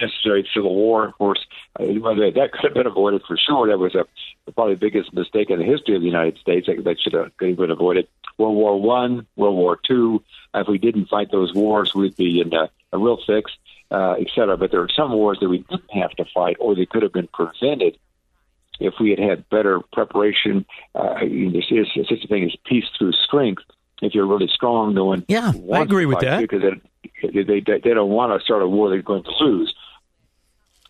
necessary. Civil War, of course, whether that could have been avoided for sure. That was a, probably the biggest mistake in the history of the United States. That should have been avoided. World War One, World War Two. If we didn't fight those wars, we'd be in a, a real fix, uh, et cetera. But there are some wars that we didn't have to fight, or they could have been prevented if we had had better preparation. Uh, you know, there's such a thing as peace through strength. If you're really strong, no one. Yeah, I agree with that. Because they, they, they don't want to start a war they're going to lose.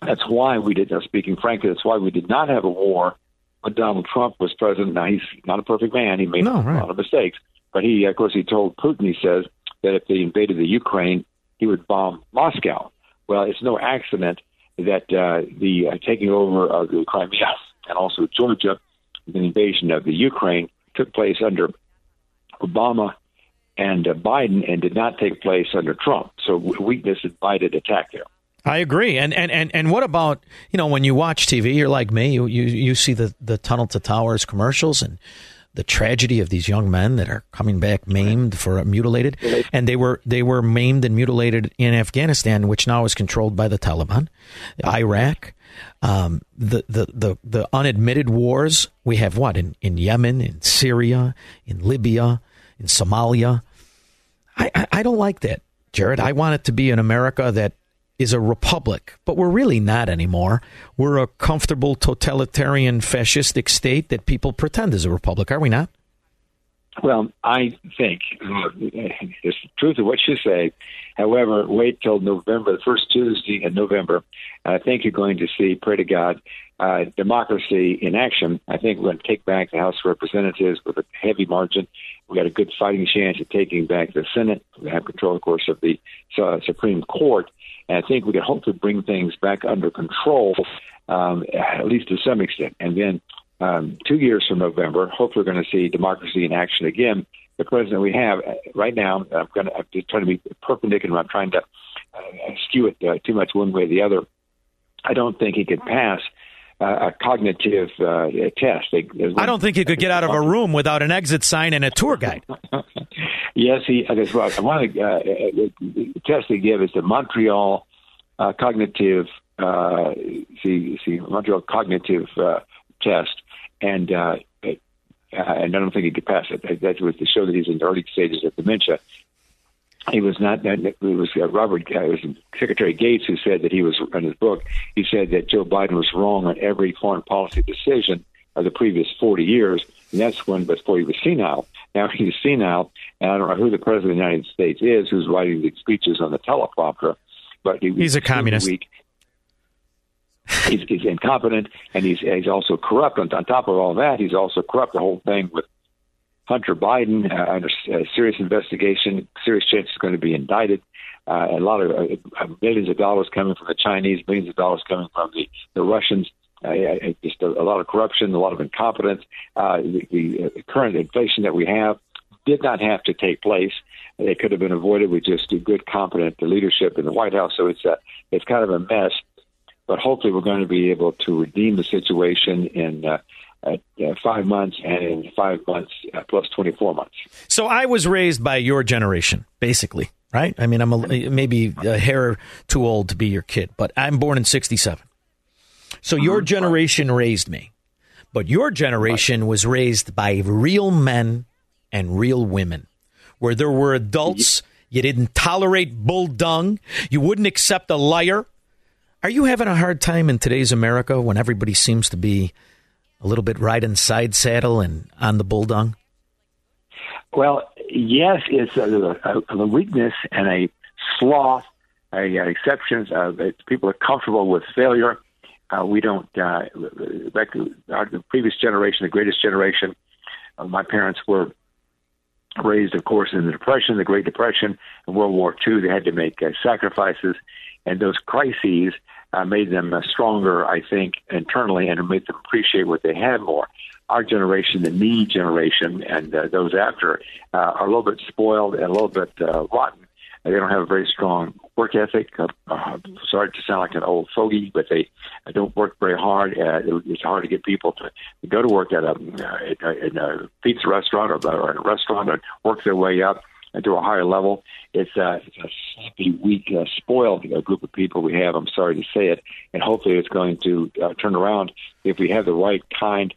That's why we did, speaking frankly, that's why we did not have a war when Donald Trump was president. Now, he's not a perfect man. He made no, right. a lot of mistakes. But he, of course, he told Putin, he says, that if they invaded the Ukraine, he would bomb Moscow. Well, it's no accident that uh, the uh, taking over of the Crimea and also Georgia, the invasion of the Ukraine, took place under Obama and uh, Biden and did not take place under Trump. So weakness invited attack there. I agree. And, and and and what about, you know, when you watch T V, you're like me, you, you, you see the, the Tunnel to Towers commercials and the tragedy of these young men that are coming back maimed for uh, mutilated. And they were they were maimed and mutilated in Afghanistan, which now is controlled by the Taliban, Iraq. Um, the, the, the, the unadmitted wars we have, what, in, in Yemen, in Syria, in Libya, in Somalia. I, I, I don't like that, Jared. I want it to be an America that is a republic, but we're really not anymore. We're a comfortable, totalitarian, fascistic state that people pretend is a republic, are we not? Well, I think uh, it's the truth of what you say. However, wait till November, the first Tuesday in November. I think you're going to see, pray to God, uh, democracy in action. I think we're going to take back the House of Representatives with a heavy margin. We got a good fighting chance of taking back the Senate. We have control, of course, of the uh, Supreme Court. And I think we can hopefully bring things back under control, um, at least to some extent. And then Um, two years from November, hopefully we're going to see democracy in action again. The president we have right now, I'm, going to, I'm just trying to be perpendicular. I'm trying to uh, skew it uh, too much one way or the other. I don't think he could pass uh, a cognitive uh, test. I don't think he could get out of a room without an exit sign and a tour guide. Yes, he. Okay, so one of the, uh, the tests they give is the Montreal uh, cognitive, uh, see, see, Montreal cognitive uh, test. And uh, and I don't think he could pass it. That was to show that he's in the early stages of dementia. He was not. It was Robert. It was Secretary Gates who said that he was in his book. He said that Joe Biden was wrong on every foreign policy decision of the previous forty years. And that's when before he was senile. Now he's senile, and I don't know who the president of the United States is who's writing the speeches on the teleprompter. But he was he's a communist. Weak. He's, he's incompetent, and he's he's also corrupt. On, on top of all that, he's also corrupt. The whole thing with Hunter Biden uh, under uh, serious investigation, serious chance he's going to be indicted. Uh, a lot of uh, millions of dollars coming from the Chinese, millions of dollars coming from the, the Russians. Uh, just a, a lot of corruption, a lot of incompetence. Uh, the, the current inflation that we have did not have to take place. It could have been avoided with just good, competent leadership in the White House. So it's a, it's kind of a mess. But hopefully we're going to be able to redeem the situation in uh, uh, five months and in five months uh, plus twenty-four months. So I was raised by your generation, basically, right? I mean, I'm a, maybe a hair too old to be your kid, but I'm born in sixty-seven. So your generation raised me, but your generation was raised by real men and real women, where there were adults. You didn't tolerate bull dung. You wouldn't accept a liar. Are you having a hard time in today's America when everybody seems to be a little bit riding side saddle and on the bull dung? Well, yes, it's a, a, a weakness and a sloth, a, a exceptions. Uh, people are comfortable with failure. Uh, we don't, uh, back to our, the previous generation, the greatest generation, uh, my parents were raised, of course, in the Depression, the Great Depression, and World War Two. They had to make uh, sacrifices, and those crises uh, made them uh, stronger, I think, internally, and it made them appreciate what they had more. Our generation, the me generation, and uh, those after uh, are a little bit spoiled and a little bit uh, rotten. They don't have a very strong work ethic. Uh, uh, sorry to sound like an old fogey, but they don't work very hard. Uh, it, it's hard to get people to, to go to work at a, uh, in a pizza restaurant or, or a restaurant and work their way up to a higher level. It's a, it's a sloppy, weak, uh, spoiled uh, group of people we have. I'm sorry to say it. And hopefully it's going to uh, turn around if we have the right kind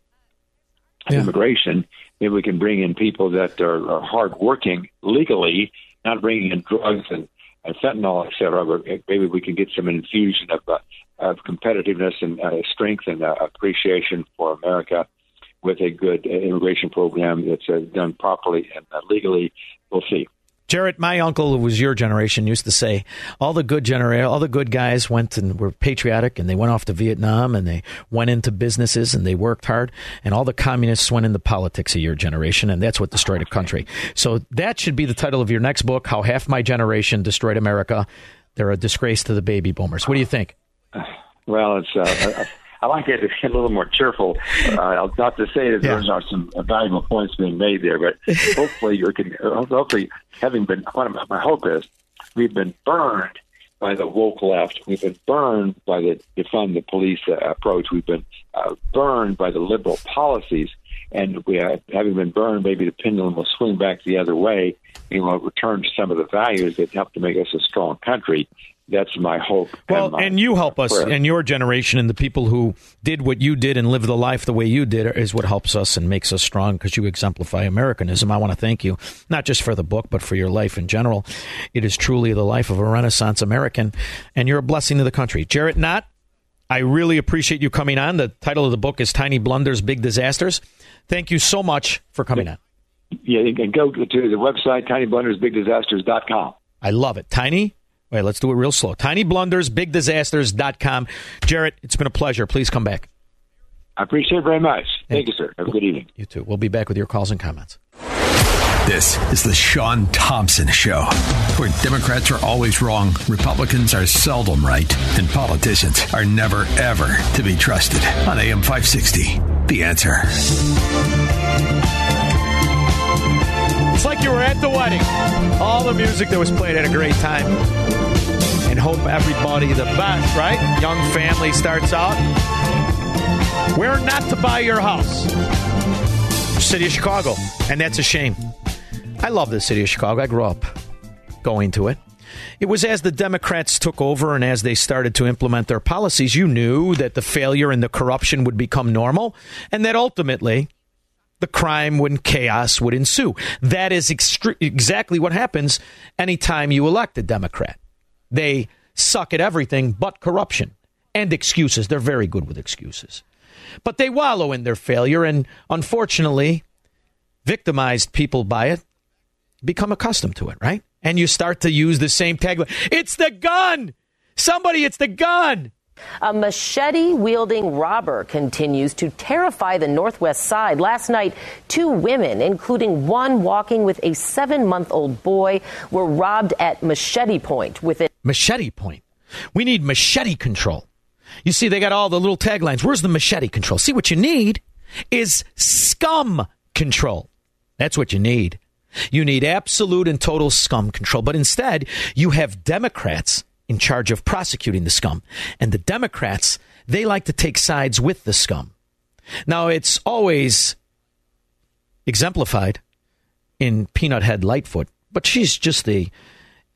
of yeah. immigration. Then we can bring in people that are, are hardworking legally, not bringing in drugs and, and fentanyl, et cetera, but maybe we can get some infusion of, uh, of competitiveness and uh, strength and uh, appreciation for America with a good uh, immigration program that's uh, done properly and uh, legally. We'll see. Jared, my uncle, who was your generation, used to say all the good genera- all the good guys went and were patriotic, and they went off to Vietnam, and they went into businesses, and they worked hard, and all the communists went into politics of your generation, and that's what destroyed a country. So that should be the title of your next book, How Half My Generation Destroyed America. They're a disgrace to the baby boomers. What do you think? Well, it's... Uh, I like it to be a little more cheerful. Uh, not to say that yeah. there are some valuable points being made there, but hopefully, you can. Hopefully, having been, what my hope is, we've been burned by the woke left. We've been burned by the defund the police uh, approach. We've been uh, burned by the liberal policies, and we uh, having been burned, maybe the pendulum will swing back the other way, and we'll return to some of the values that helped to make us a strong country. That's my hope. Well, and, my and you help us prayer. And your generation and the people who did what you did and lived the life the way you did is what helps us and makes us strong because you exemplify Americanism. I want to thank you, not just for the book, but for your life in general. It is truly the life of a Renaissance American, and you're a blessing to the country. Jared Knott, I really appreciate you coming on. The title of the book is Tiny Blunders, Big Disasters. Thank you so much for coming yeah. on. Yeah, you can go to the website, tiny blunders big disasters dot com. I love it. Tiny Wait, let's do it real slow. tiny blunders big disasters dot com. Jared, it's been a pleasure. Please come back. I appreciate it very much. Thank, Thank you, sir. Have a good evening. You too. We'll be back with your calls and comments. This is the Sean Thompson Show, where Democrats are always wrong, Republicans are seldom right, and politicians are never, ever to be trusted. On A M five sixty, The Answer. It's like you were at the wedding. All the music that was played had a great time. And hope everybody the best, right? Young family starts out. Where not to buy your house. City of Chicago. And that's a shame. I love the city of Chicago. I grew up going to it. It was as the Democrats took over and as they started to implement their policies, you knew that the failure and the corruption would become normal. And that ultimately the crime and chaos would ensue. That is extre- exactly what happens anytime you elect a Democrat. They suck at everything but corruption and excuses. They're very good with excuses. But they wallow in their failure and, unfortunately, victimized people by it become accustomed to it, right? And you start to use the same tagline. It's the gun! Somebody, it's the gun! A machete-wielding robber continues to terrify the Northwest Side. Last night, two women, including one walking with a seven-month-old boy, were robbed at machete point. Within machete point. We need machete control. You see, they got all the little taglines. Where's the machete control? See, what you need is scum control. That's what you need. You need absolute and total scum control. But instead, you have Democrats in charge of prosecuting the scum. And the Democrats, they like to take sides with the scum. Now, it's always exemplified in Peanut Head Lightfoot, but she's just a,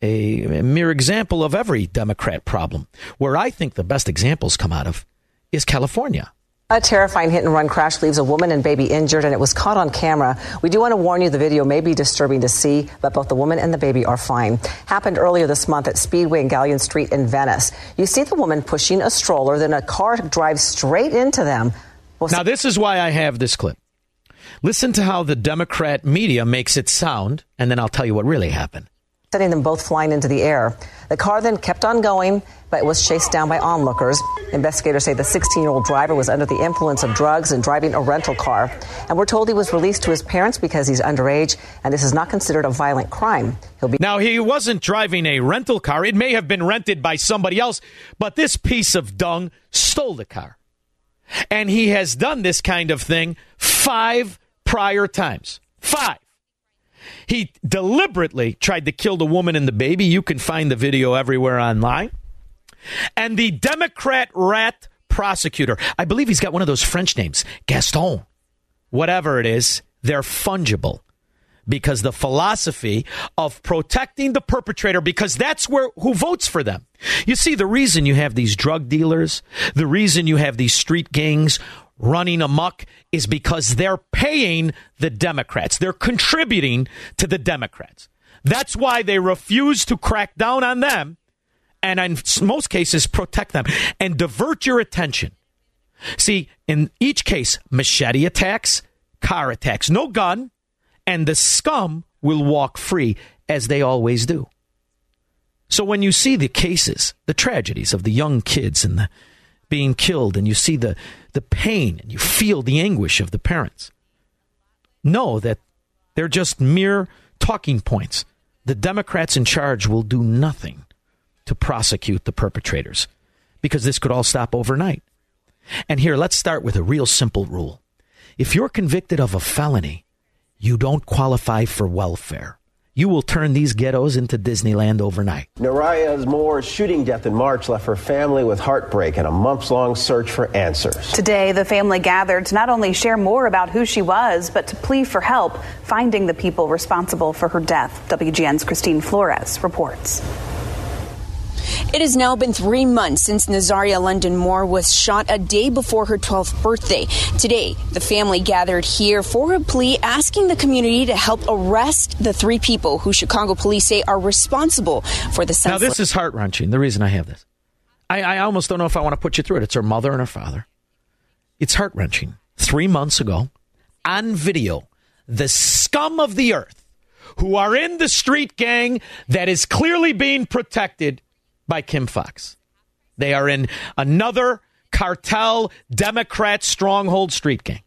a mere example of every Democrat problem. Where I think the best examples come out of is California. A terrifying hit-and-run crash leaves a woman and baby injured, and it was caught on camera. We do want to warn you the video may be disturbing to see, but both the woman and the baby are fine. Happened earlier this month at Speedway and Galleon Street in Venice. You see the woman pushing a stroller, then a car drives straight into them. Well, now, this is why I have this clip. Listen to how the Democrat media makes it sound, and then I'll tell you what really happened. sending them both flying into the air. The car then kept on going, but was chased down by onlookers. Investigators say the sixteen-year-old driver was under the influence of drugs and driving a rental car. And we're told he was released to his parents because he's underage, and this is not considered a violent crime. He'll be Now, he wasn't driving a rental car. It may have been rented by somebody else, but this piece of dung stole the car. And he has done this kind of thing five prior times. Five. He deliberately tried to kill the woman and the baby. You can find the video everywhere online. And the Democrat rat prosecutor, I believe he's got one of those French names, Gaston, whatever it is, they're fungible because the philosophy of protecting the perpetrator, because that's where who votes for them. You see, the reason you have these drug dealers, the reason you have these street gangs running amok is because they're paying the Democrats. They're contributing to the Democrats. That's why they refuse to crack down on them. And in most cases, protect them and divert your attention. See, in each case, machete attacks, car attacks, no gun, and the scum will walk free as they always do. So when you see the cases, the tragedies of the young kids and the being killed, and you see the, the pain and you feel the anguish of the parents, know that they're just mere talking points. The Democrats in charge will do nothing to prosecute the perpetrators, because this could all stop overnight. And here, let's start with a real simple rule. If you're convicted of a felony, you don't qualify for welfare. You will turn these ghettos into Disneyland overnight. Nariah Moore's shooting death in March left her family with heartbreak and a months-long search for answers. Today, the family gathered to not only share more about who she was, but to plead for help finding the people responsible for her death. W G N's Christine Flores reports. It has now been three months since Nazaria London Moore was shot a day before her twelfth birthday. Today, the family gathered here for a plea asking the community to help arrest the three people who Chicago police say are responsible for the... Now, this is heart-wrenching, the reason I have this. I, I almost don't know if I want to put you through it. It's her mother and her father. It's heart-wrenching. Three months ago, on video, the scum of the earth, who are in the street gang that is clearly being protected by Kim Fox. They are in another cartel, Democrat stronghold street gang.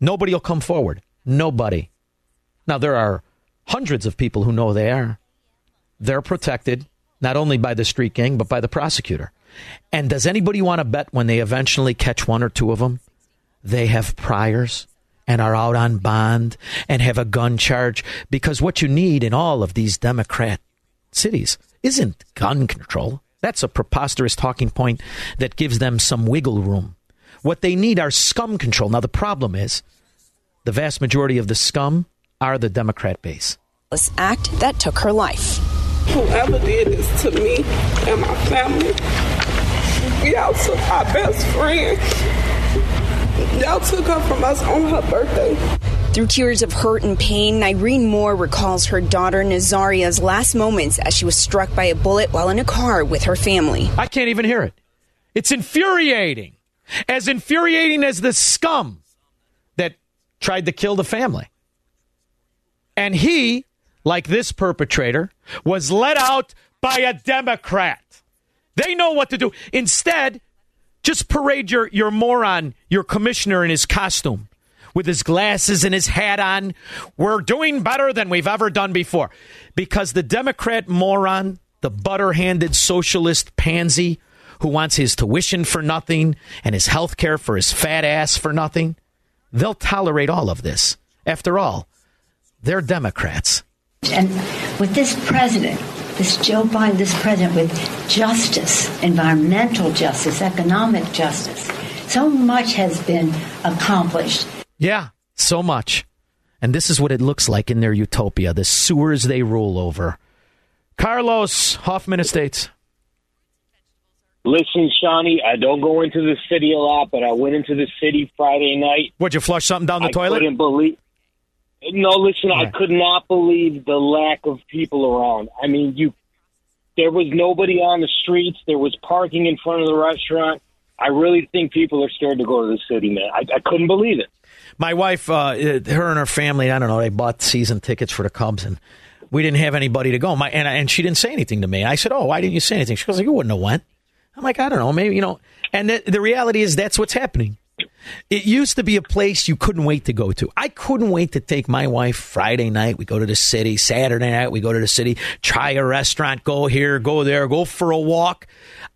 Nobody will come forward. Nobody. Now, there are hundreds of people who know they are. They're protected, not only by the street gang, but by the prosecutor. And does anybody want to bet when they eventually catch one or two of them, they have priors and are out on bond and have a gun charge? Because what you need in all of these Democrat cities isn't gun control. That's a preposterous talking point that gives them some wiggle room. What they need are scum control. Now, the problem is the vast majority of the scum are the Democrat base. This act that took her life. Whoever did this to me and my family, y'all took our best friend. Y'all took her from us on her birthday. Through tears of hurt and pain, Irene Moore recalls her daughter Nazaria's last moments as she was struck by a bullet while in a car with her family. I can't even hear it. It's infuriating. As infuriating as the scum that tried to kill the family. And he, like this perpetrator, was let out by a Democrat. They know what to do. Instead, just parade your, your moron, your commissioner in his costume, with his glasses and his hat on. We're doing better than we've ever done before. Because the Democrat moron, the butter-handed socialist pansy who wants his tuition for nothing and his health care for his fat ass for nothing, they'll tolerate all of this. After all, they're Democrats. And with this president, this Joe Biden, this president with justice, environmental justice, economic justice, so much has been accomplished. Yeah, so much. And this is what it looks like in their utopia, the sewers they rule over. Carlos, Hoffman Estates. Listen, Shawnee, I don't go into the city a lot, but I went into the city Friday night. What'd you flush something down the I toilet? I couldn't believe. No, listen, right. I could not believe the lack of people around. I mean, you. There was nobody on the streets. There was parking in front of the restaurant. I really think people are scared to go to the city, man. I, I couldn't believe it. My wife, uh, her and her family, I don't know, they bought season tickets for the Cubs, and we didn't have anybody to go. My and, I, and she didn't say anything to me. I said, oh, why didn't you say anything? She goes, like, you wouldn't have went. I'm like, I don't know, maybe, you know. And the, the reality is that's what's happening. It used to be a place you couldn't wait to go to. I couldn't wait to take my wife Friday night. We go to the city. Saturday night, we go to the city, try a restaurant, go here, go there, go for a walk.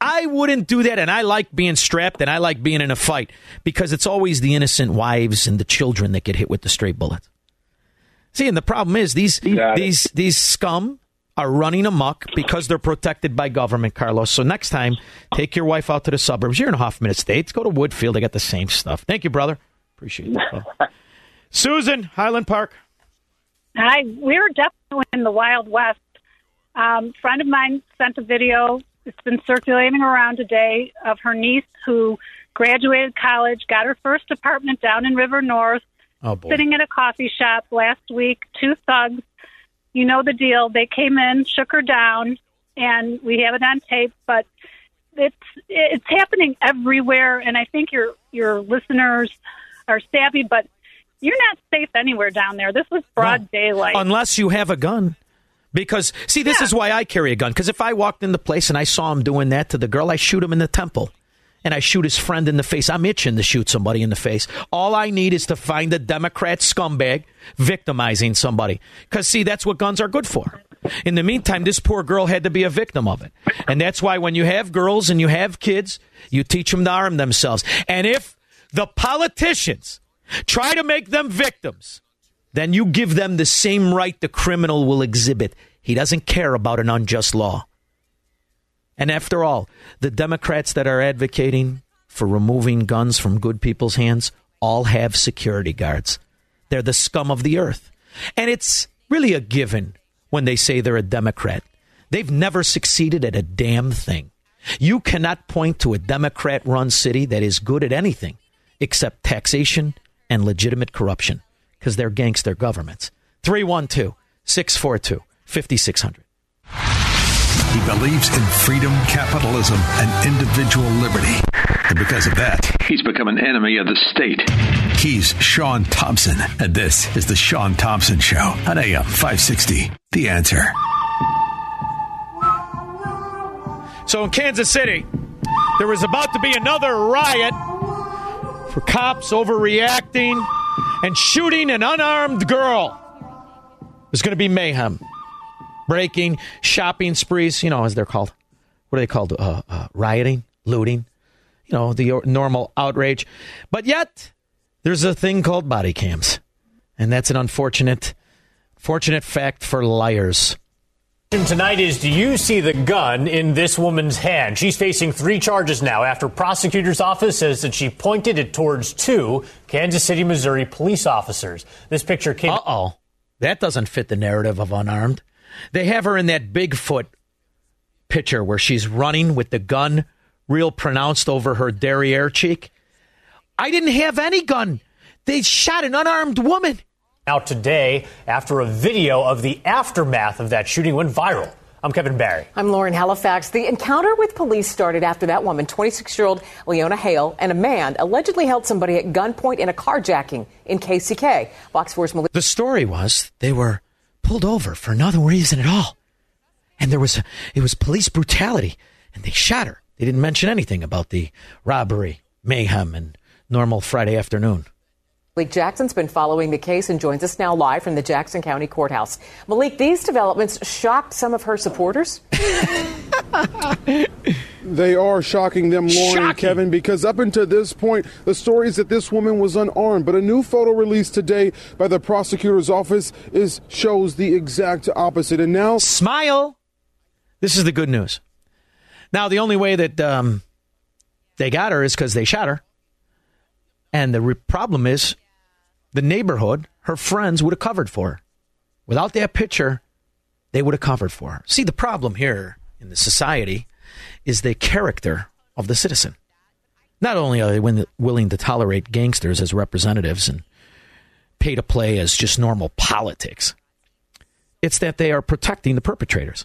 I wouldn't do that. And I like being strapped and I like being in a fight because it's always the innocent wives and the children that get hit with the stray bullets. See, and the problem is these these these scum are running amok because they're protected by government, Carlos. So next time, take your wife out to the suburbs. You're in Hoffman Estates. Go to Woodfield. They got the same stuff. Thank you, brother. Appreciate it. Susan, Highland Park. Hi. We're definitely in the Wild West. Um, a friend of mine sent a video. It's been circulating around today of her niece who graduated college, got her first apartment down in River North, oh, boy. Sitting at a coffee shop last week, two thugs. You know the deal. They came in, shook her down, and we have it on tape. But it's it's happening everywhere, and I think your your listeners are savvy, but you're not safe anywhere down there. This was broad no. daylight. Unless you have a gun. Because, see, this yeah. is why I carry a gun. Because if I walked in the place and I saw him doing that to the girl, I shoot him in the temple. And I shoot his friend in the face. I'm itching to shoot somebody in the face. All I need is to find a Democrat scumbag victimizing somebody. Because, see, that's what guns are good for. In the meantime, this poor girl had to be a victim of it. And that's why when you have girls and you have kids, you teach them to arm themselves. And if the politicians try to make them victims, then you give them the same right the criminal will exhibit. He doesn't care about an unjust law. And after all, the Democrats that are advocating for removing guns from good people's hands all have security guards. They're the scum of the earth. And it's really a given when they say they're a Democrat. They've never succeeded at a damn thing. You cannot point to a Democrat-run city that is good at anything except taxation and legitimate corruption because they're gangster governments. three one two, six four two, five six zero zero. He believes in freedom, capitalism, and individual liberty. And because of that, he's become an enemy of the state. He's Sean Thompson, and this is The Sean Thompson Show on A M five sixty, The Answer. So in Kansas City, there was about to be another riot for cops overreacting and shooting an unarmed girl. There's going to be mayhem. Breaking, shopping sprees, you know, as they're called. What are they called? Uh, uh, rioting, looting, you know, the normal outrage. But yet, there's a thing called body cams. And that's an unfortunate, fortunate fact for liars. Tonight is, do you see the gun in this woman's hand? She's facing three charges now after prosecutor's office says that she pointed it towards two Kansas City, Missouri police officers. This picture came... Uh-oh. That doesn't fit the narrative of unarmed. They have her in that Bigfoot picture where she's running with the gun real pronounced over her derriere cheek. I didn't have any gun. They shot an unarmed woman. Out today after a video of the aftermath of that shooting went viral. I'm Kevin Barry. I'm Lauren Halifax. The encounter with police started after that woman, twenty-six-year-old Leona Hale, and a man allegedly held somebody at gunpoint in a carjacking in K C K. Fox four's Melissa. The story was they were pulled over for no reason at all. And there was, a, it was police brutality, and they shot her. They didn't mention anything about the robbery, mayhem, and normal Friday afternoon. Malik Jackson's been following the case and joins us now live from the Jackson County Courthouse. Malik, these developments shocked some of her supporters. They are shocking them, Lauren shocking. and Kevin, because up until this point, the story is that this woman was unarmed. But a new photo released today by the prosecutor's office is shows the exact opposite. And now... Smile! This is the good news. Now, the only way that um, they got her is because they shot her. And the re- problem is... The neighborhood, her friends would have covered for her. Without that picture, they would have covered for her. See, the problem here in the society is the character of the citizen. Not only are they willing to tolerate gangsters as representatives and pay to play as just normal politics, it's that they are protecting the perpetrators.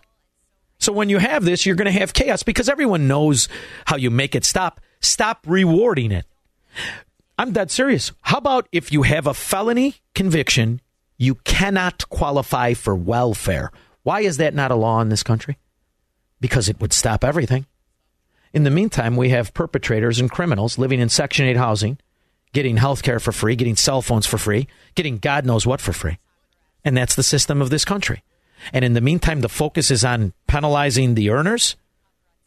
So when you have this, you're going to have chaos because everyone knows how you make it stop. Stop rewarding it. I'm dead serious. How about if you have a felony conviction, you cannot qualify for welfare. Why is that not a law in this country? Because it would stop everything. In the meantime, we have perpetrators and criminals living in Section eight housing, getting health care for free, getting cell phones for free, getting God knows what for free. And that's the system of this country. And in the meantime, the focus is on penalizing the earners.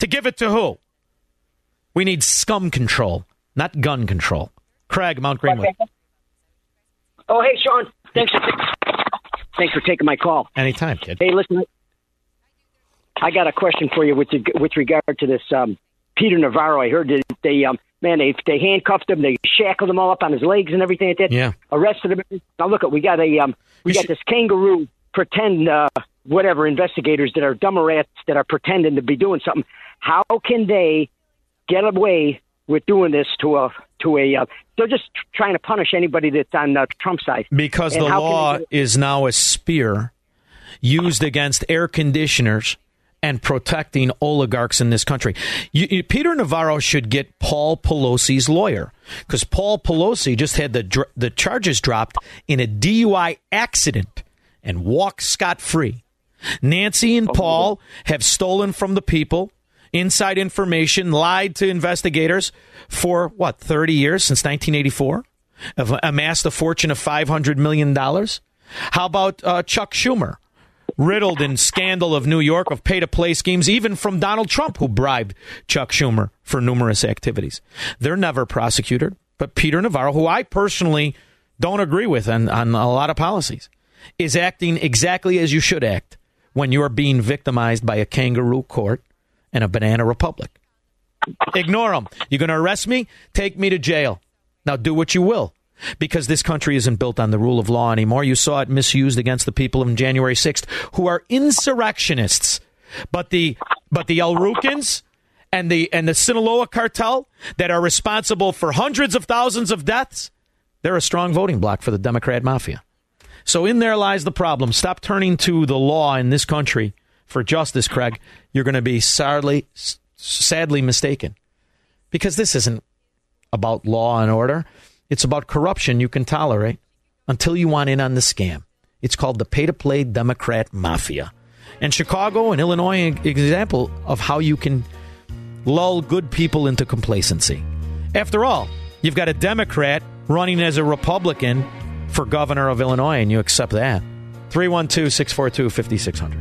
To give it to who? We need scum control, not gun control. Craig, Mount Greenwood. Oh, hey, Sean. Thanks for, thanks for taking my call. Anytime, kid. Hey, listen, I got a question for you with the, with regard to this um, Peter Navarro. I heard that they, um, man, they, they handcuffed him. They shackled him all up on his legs and everything like that. Yeah. Arrested him. Now, look, we got a um, we you got should... this kangaroo pretend uh, whatever investigators that are dumber rats that are pretending to be doing something. How can they get away with doing this to a to a? Uh, they're just trying to punish anybody that's on uh, Trump's side. Because and the law is now a spear used against air conditioners and protecting oligarchs in this country. You, you, Peter Navarro should get Paul Pelosi's lawyer, because Paul Pelosi just had the dr- the charges dropped in a D U I accident and walked scot-free. Nancy and Paul have stolen from the people, inside information, lied to investigators for, what, thirty years since nineteen eighty-four? Have amassed a fortune of five hundred million dollars. How about uh, Chuck Schumer? Riddled in scandal of New York, of pay-to-play schemes, even from Donald Trump, who bribed Chuck Schumer for numerous activities. They're never prosecuted. But Peter Navarro, who I personally don't agree with on, on a lot of policies, is acting exactly as you should act when you are being victimized by a kangaroo court and a banana republic. Ignore them. You're going to arrest me? Take me to jail. Now do what you will. Because this country isn't built on the rule of law anymore. You saw it misused against the people on January sixth, who are insurrectionists. But the but the El Rukins and the and the Sinaloa cartel that are responsible for hundreds of thousands of deaths, they're a strong voting block for the Democrat mafia. So in there lies the problem. Stop turning to the law in this country for justice, Craig. You're going to be sadly, sadly mistaken. Because this isn't about law and order. It's about corruption you can tolerate until you want in on the scam. It's called the pay-to-play Democrat mafia. And Chicago and Illinois are an example of how you can lull good people into complacency. After all, you've got a Democrat running as a Republican for governor of Illinois, and you accept that. three one two, six four two, five six zero zero.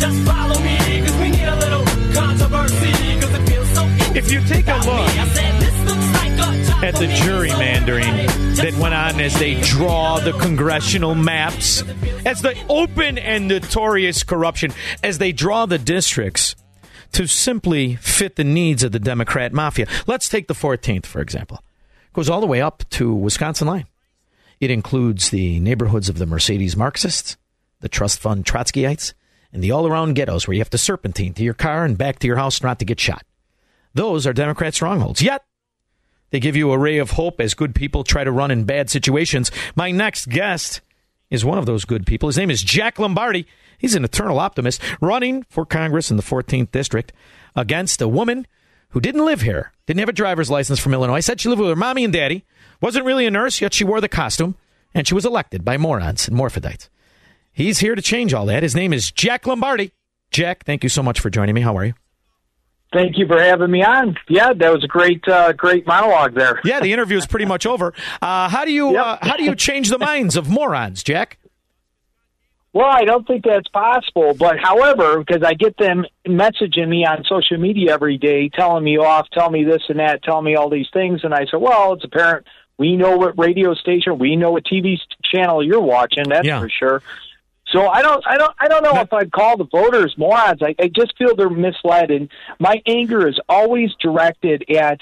just follow me, because we need a little controversy, because it feels so easy. If you take a look at the gerrymandering that went on as they draw the congressional maps, as the open and notorious corruption, as they draw the districts to simply fit the needs of the Democrat mafia. Let's take the fourteenth, for example. It goes all the way up to Wisconsin line. It includes the neighborhoods of the Mercedes Marxists, the trust fund Trotskyites, and the all-around ghettos where you have to serpentine to your car and back to your house not to get shot. Those are Democrat strongholds. Yet, they give you a ray of hope as good people try to run in bad situations. My next guest is one of those good people. His name is Jack Lombardi. He's an eternal optimist running for Congress in the fourteenth District against a woman who didn't live here, didn't have a driver's license from Illinois, said she lived with her mommy and daddy, wasn't really a nurse, yet she wore the costume, and she was elected by morons and morphidites. He's here to change all that. His name is Jack Lombardi. Jack, thank you so much for joining me. How are you? Thank you for having me on. Yeah, that was a great, uh, great monologue there. Yeah, the interview is pretty much over. Uh, how do you, yep. uh, how do you change the minds of morons, Jack? Well, I don't think that's possible. But however, because I get them messaging me on social media every day, telling me off, tell me this and that, tell me all these things, and I say, well, it's apparent we know what radio station, we know what T V channel you're watching. That's yeah. for sure. So I don't, I don't, I don't know if I'd call the voters morons. I, I just feel they're misled, and my anger is always directed at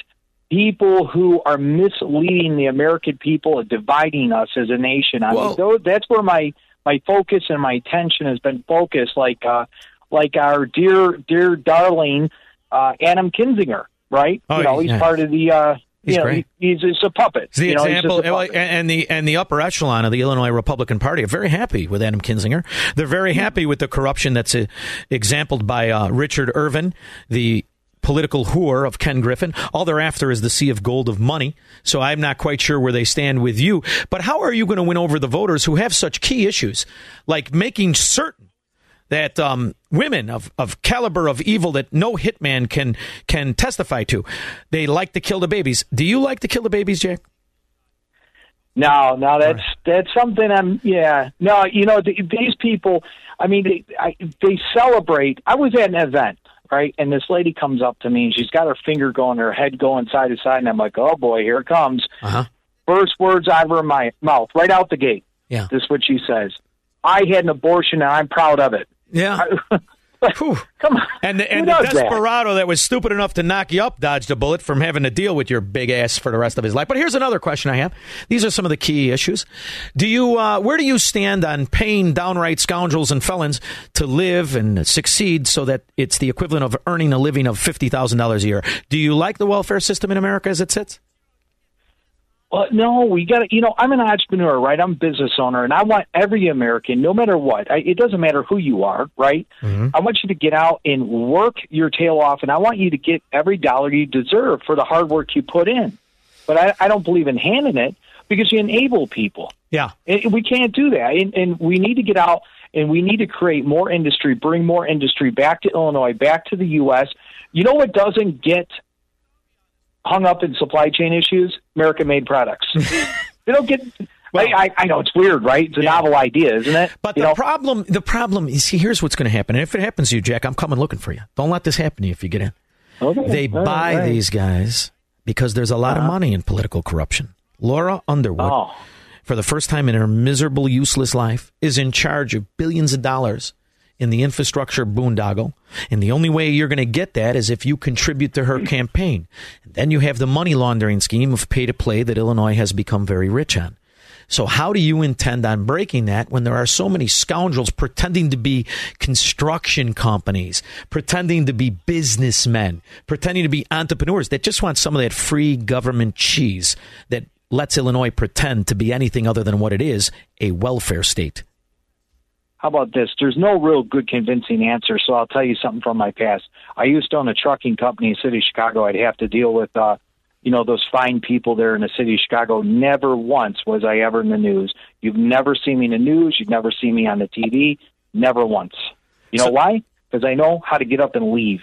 people who are misleading the American people and dividing us as a nation. I mean, those, that's where my, my focus and my attention has been focused, like uh, like our dear, dear darling uh, Adam Kinzinger, right? Oh, you know, he's yeah. part of the... Uh, He's you know, great. He, he's, he's a puppet. The you know, example, he's a puppet. And, the, and the upper echelon of the Illinois Republican Party are very happy with Adam Kinzinger. They're very happy with the corruption that's uh, exemplified by uh, Richard Irvin, the political whore of Ken Griffin. All they're after is the sea of gold of money. So I'm not quite sure where they stand with you. But how are you going to win over the voters who have such key issues, like making certain that um, women of, of caliber of evil that no hitman can can testify to? They like to kill the babies. Do you like to kill the babies, Jay? No, no, that's right. that's something I'm, yeah. No, you know, th- these people, I mean, they, I, they celebrate. I was at an event, right, and this lady comes up to me, and she's got her finger going, her head going side to side, and I'm like, oh, boy, here it comes. Uh-huh. First words out of her my, mouth, right out the gate. Yeah. This is what she says. I had an abortion, and I'm proud of it. Yeah. Come on. And the, and the desperado that? that was stupid enough to knock you up dodged a bullet from having to deal with your big ass for the rest of his life. But here's another question I have. These are some of the key issues. Do you, uh, where do you stand on paying downright scoundrels and felons to live and succeed so that it's the equivalent of earning a living of fifty thousand dollars a year? Do you like the welfare system in America as it sits? Well, no, we got to, you know, I'm an entrepreneur, right? I'm a business owner, and I want every American, no matter what, I, it doesn't matter who you are, right? Mm-hmm. I want you to get out and work your tail off, and I want you to get every dollar you deserve for the hard work you put in. But I, I don't believe in handing it because you enable people. Yeah. And we can't do that, and, and we need to get out, and we need to create more industry, bring more industry back to Illinois, back to the U S. You know what doesn't get hung up in supply chain issues? American-made products. They don't get... Well, I, I, I know, it's weird, right? It's a yeah. novel idea, isn't it? But you the know? problem the problem is, see, here's what's going to happen. And if it happens to you, Jack, I'm coming looking for you. Don't let this happen to you if you get in. Okay. They All buy right. these guys because there's a lot uh-huh. of money in political corruption. Lauren Underwood, oh. for the first time in her miserable, useless life, is in charge of billions of dollars in the infrastructure boondoggle. And the only way you're going to get that is if you contribute to her campaign. And then you have the money laundering scheme of pay to play that Illinois has become very rich on. So how do you intend on breaking that when there are so many scoundrels pretending to be construction companies, pretending to be businessmen, pretending to be entrepreneurs that just want some of that free government cheese that lets Illinois pretend to be anything other than what it is, a welfare state? How about this? There's no real good convincing answer, so I'll tell you something from my past. I used to own a trucking company in the city of Chicago. I'd have to deal with, uh, you know, those fine people there in the city of Chicago. Never once was I ever in the news. You've never seen me in the news. You've never seen me on the T V. Never once. You know so, why? Because I know how to get up and leave.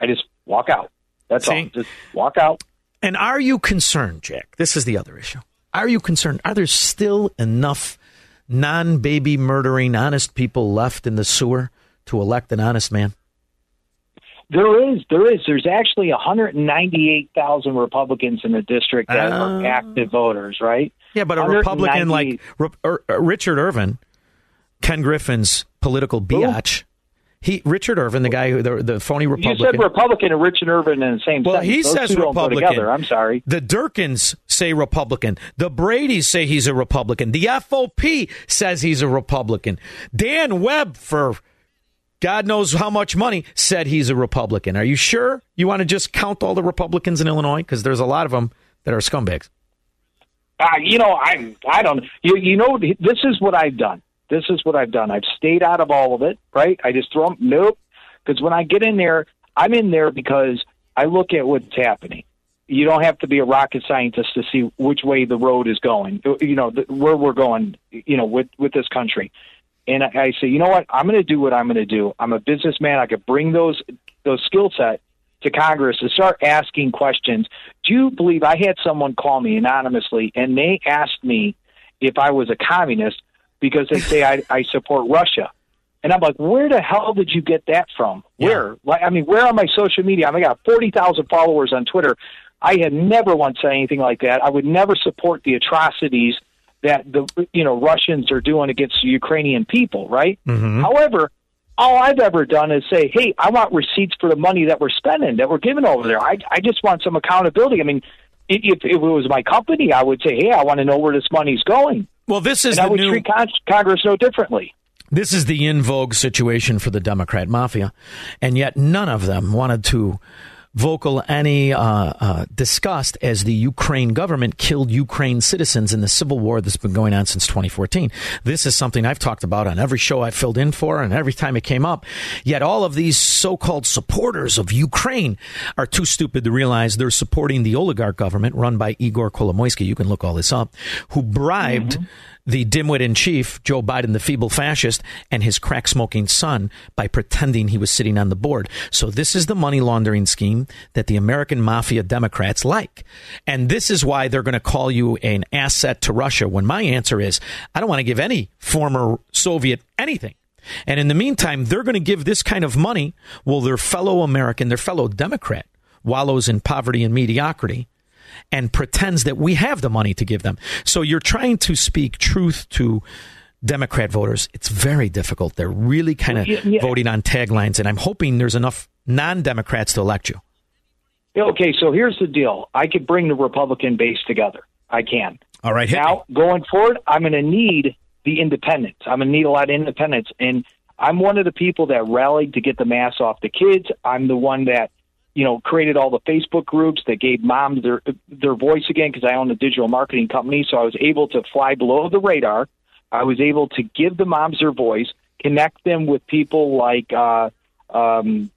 I just walk out. That's see? all. Just walk out. And are you concerned, Jack? This is the other issue. Are you concerned? Are there still enough non-baby murdering honest people left in the sewer to elect an honest man? There is. There is. There's actually one hundred ninety-eight thousand Republicans in the district that uh, are active voters, right? Yeah, but a Republican like Richard Irvin, Ken Griffin's political biatch. Ooh. He Richard Irvin, the guy who the, the phony Republican. You said Republican and Richard Irvin in the same well, sentence. He Those says Republican. I'm sorry. The Durkins say Republican. The Bradys say he's a Republican. The F O P says he's a Republican. Dan Webb, for God knows how much money, said he's a Republican. Are you sure you want to just count all the Republicans in Illinois? Because there's a lot of them that are scumbags. Uh, you know, I I don't. You, you know, this is what I've done. This is what I've done. I've stayed out of all of it, right? I just throw them, nope. Because when I get in there, I'm in there because I look at what's happening. You don't have to be a rocket scientist to see which way the road is going, you know, where we're going, you know, with, with this country. And I, I say, you know what? I'm going to do what I'm going to do. I'm a businessman. I could bring those those skill set to Congress and start asking questions. Do you believe I had someone call me anonymously, and they asked me if I was a communist, because they say I, I support Russia. And I'm like, where the hell did you get that from? Where? Yeah. Like, I mean, where on my social media? I mean, I got forty thousand followers on Twitter. I had never once said anything like that. I would never support the atrocities that the you know Russians are doing against the Ukrainian people, right? Mm-hmm. However, all I've ever done is say, hey, I want receipts for the money that we're spending, that we're giving over there. I, I just want some accountability. I mean, if, if it was my company, I would say, hey, I want to know where this money's going. Well, this is and the I would new... treat con- Congress no differently. This is the in vogue situation for the Democrat mafia, and yet none of them wanted to vocal any uh, uh, disgust as the Ukraine government killed Ukraine citizens in the civil war that's been going on since twenty fourteen. This is something I've talked about on every show I filled in for, and every time it came up. Yet all of these so-called supporters of Ukraine are too stupid to realize they're supporting the oligarch government run by Igor Kolomoisky. You can look all this up, who bribed mm-hmm. the dimwit in chief, Joe Biden, the feeble fascist, and his crack smoking son by pretending he was sitting on the board. So this is the money laundering scheme that the American mafia Democrats like. And this is why they're going to call you an asset to Russia, when my answer is, I don't want to give any former Soviet anything. And in the meantime, they're going to give this kind of money while their fellow American, their fellow Democrat, wallows in poverty and mediocrity and pretends that we have the money to give them. So you're trying to speak truth to Democrat voters. It's very difficult. They're really kind of yeah, yeah. voting on taglines, and I'm hoping there's enough non-Democrats to elect you. Okay, so here's the deal. I could bring the Republican base together. I can. All right. Now, me. going forward, I'm going to need the independents. I'm going to need a lot of independents, and I'm one of the people that rallied to get the mask off the kids. I'm the one that, you know, created all the Facebook groups that gave moms their their voice again, because I own a digital marketing company. So I was able to fly below the radar. I was able to give the moms their voice, connect them with people like uh, um,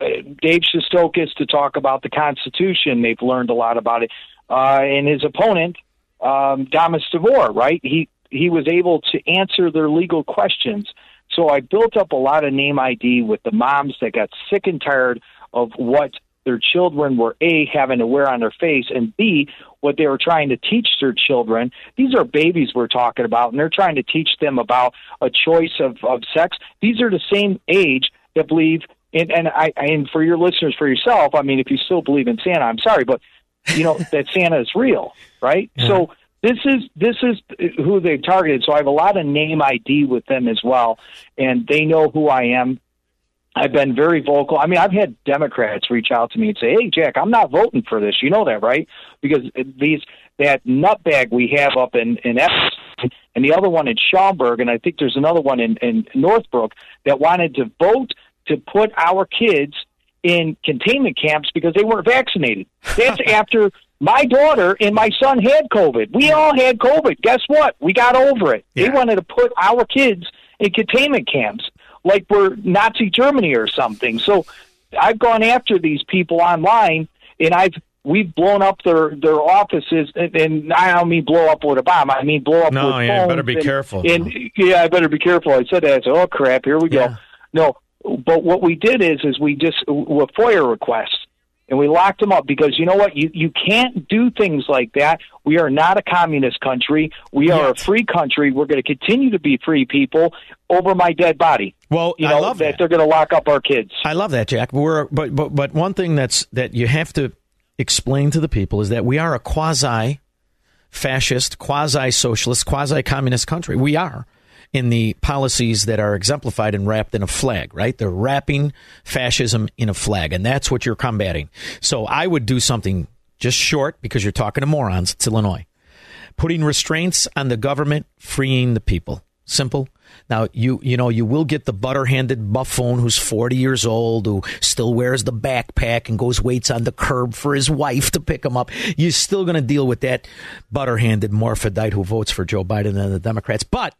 Dave Shostakovich to talk about the Constitution. They've learned a lot about it. Uh, and his opponent, um, Thomas DeVore, right? He, he was able to answer their legal questions. So I built up a lot of name I D with the moms that got sick and tired of what their children were, A, having to wear on their face, and B, what they were trying to teach their children. These are babies we're talking about, and they're trying to teach them about a choice of, of sex. These are the same age that believe, and, and, I, and for your listeners, for yourself, I mean, if you still believe in Santa, I'm sorry, but, you know, that Santa is real, right? Yeah. So this is this is who they've targeted. So I have a lot of name I D with them as well, and they know who I am. I've been very vocal. I mean, I've had Democrats reach out to me and say, hey, Jack, I'm not voting for this. You know that, right? Because these that nutbag we have up in, in Epstein and the other one in Schaumburg, and I think there's another one in, in Northbrook, that wanted to vote to put our kids in containment camps because they weren't vaccinated. That's after my daughter and my son had COVID. We all had COVID. Guess what? We got over it. Yeah. They wanted to put our kids in containment camps, like we're Nazi Germany or something. So I've gone after these people online, and I've we've blown up their, their offices. And, and I don't mean blow up with a bomb. I mean blow up no, with No, yeah, you better be and, careful. And, yeah, I better be careful. I said that. I said, oh, crap, here we yeah. go. No, but what we did is is we just were FOIA requests, and we locked them up because, you know what, you, you can't do things like that. We are not a communist country. We are yes. a free country. We're going to continue to be free people over my dead body. Well, you know, I love that, that they're going to lock up our kids. I love that, Jack. We're, but, but but one thing that's that you have to explain to the people is that we are a quasi-fascist, quasi-socialist, quasi-communist country. We are, in the policies that are exemplified and wrapped in a flag, right? They're wrapping fascism in a flag, and that's what you're combating. So I would do something just short, because you're talking to morons. It's Illinois. Putting restraints on the government, freeing the people. Simple. Now, you you know, you will get the butter-handed buffoon who's forty years old, who still wears the backpack and goes waits on the curb for his wife to pick him up. You're still going to deal with that butter-handed morphodite who votes for Joe Biden and the Democrats. But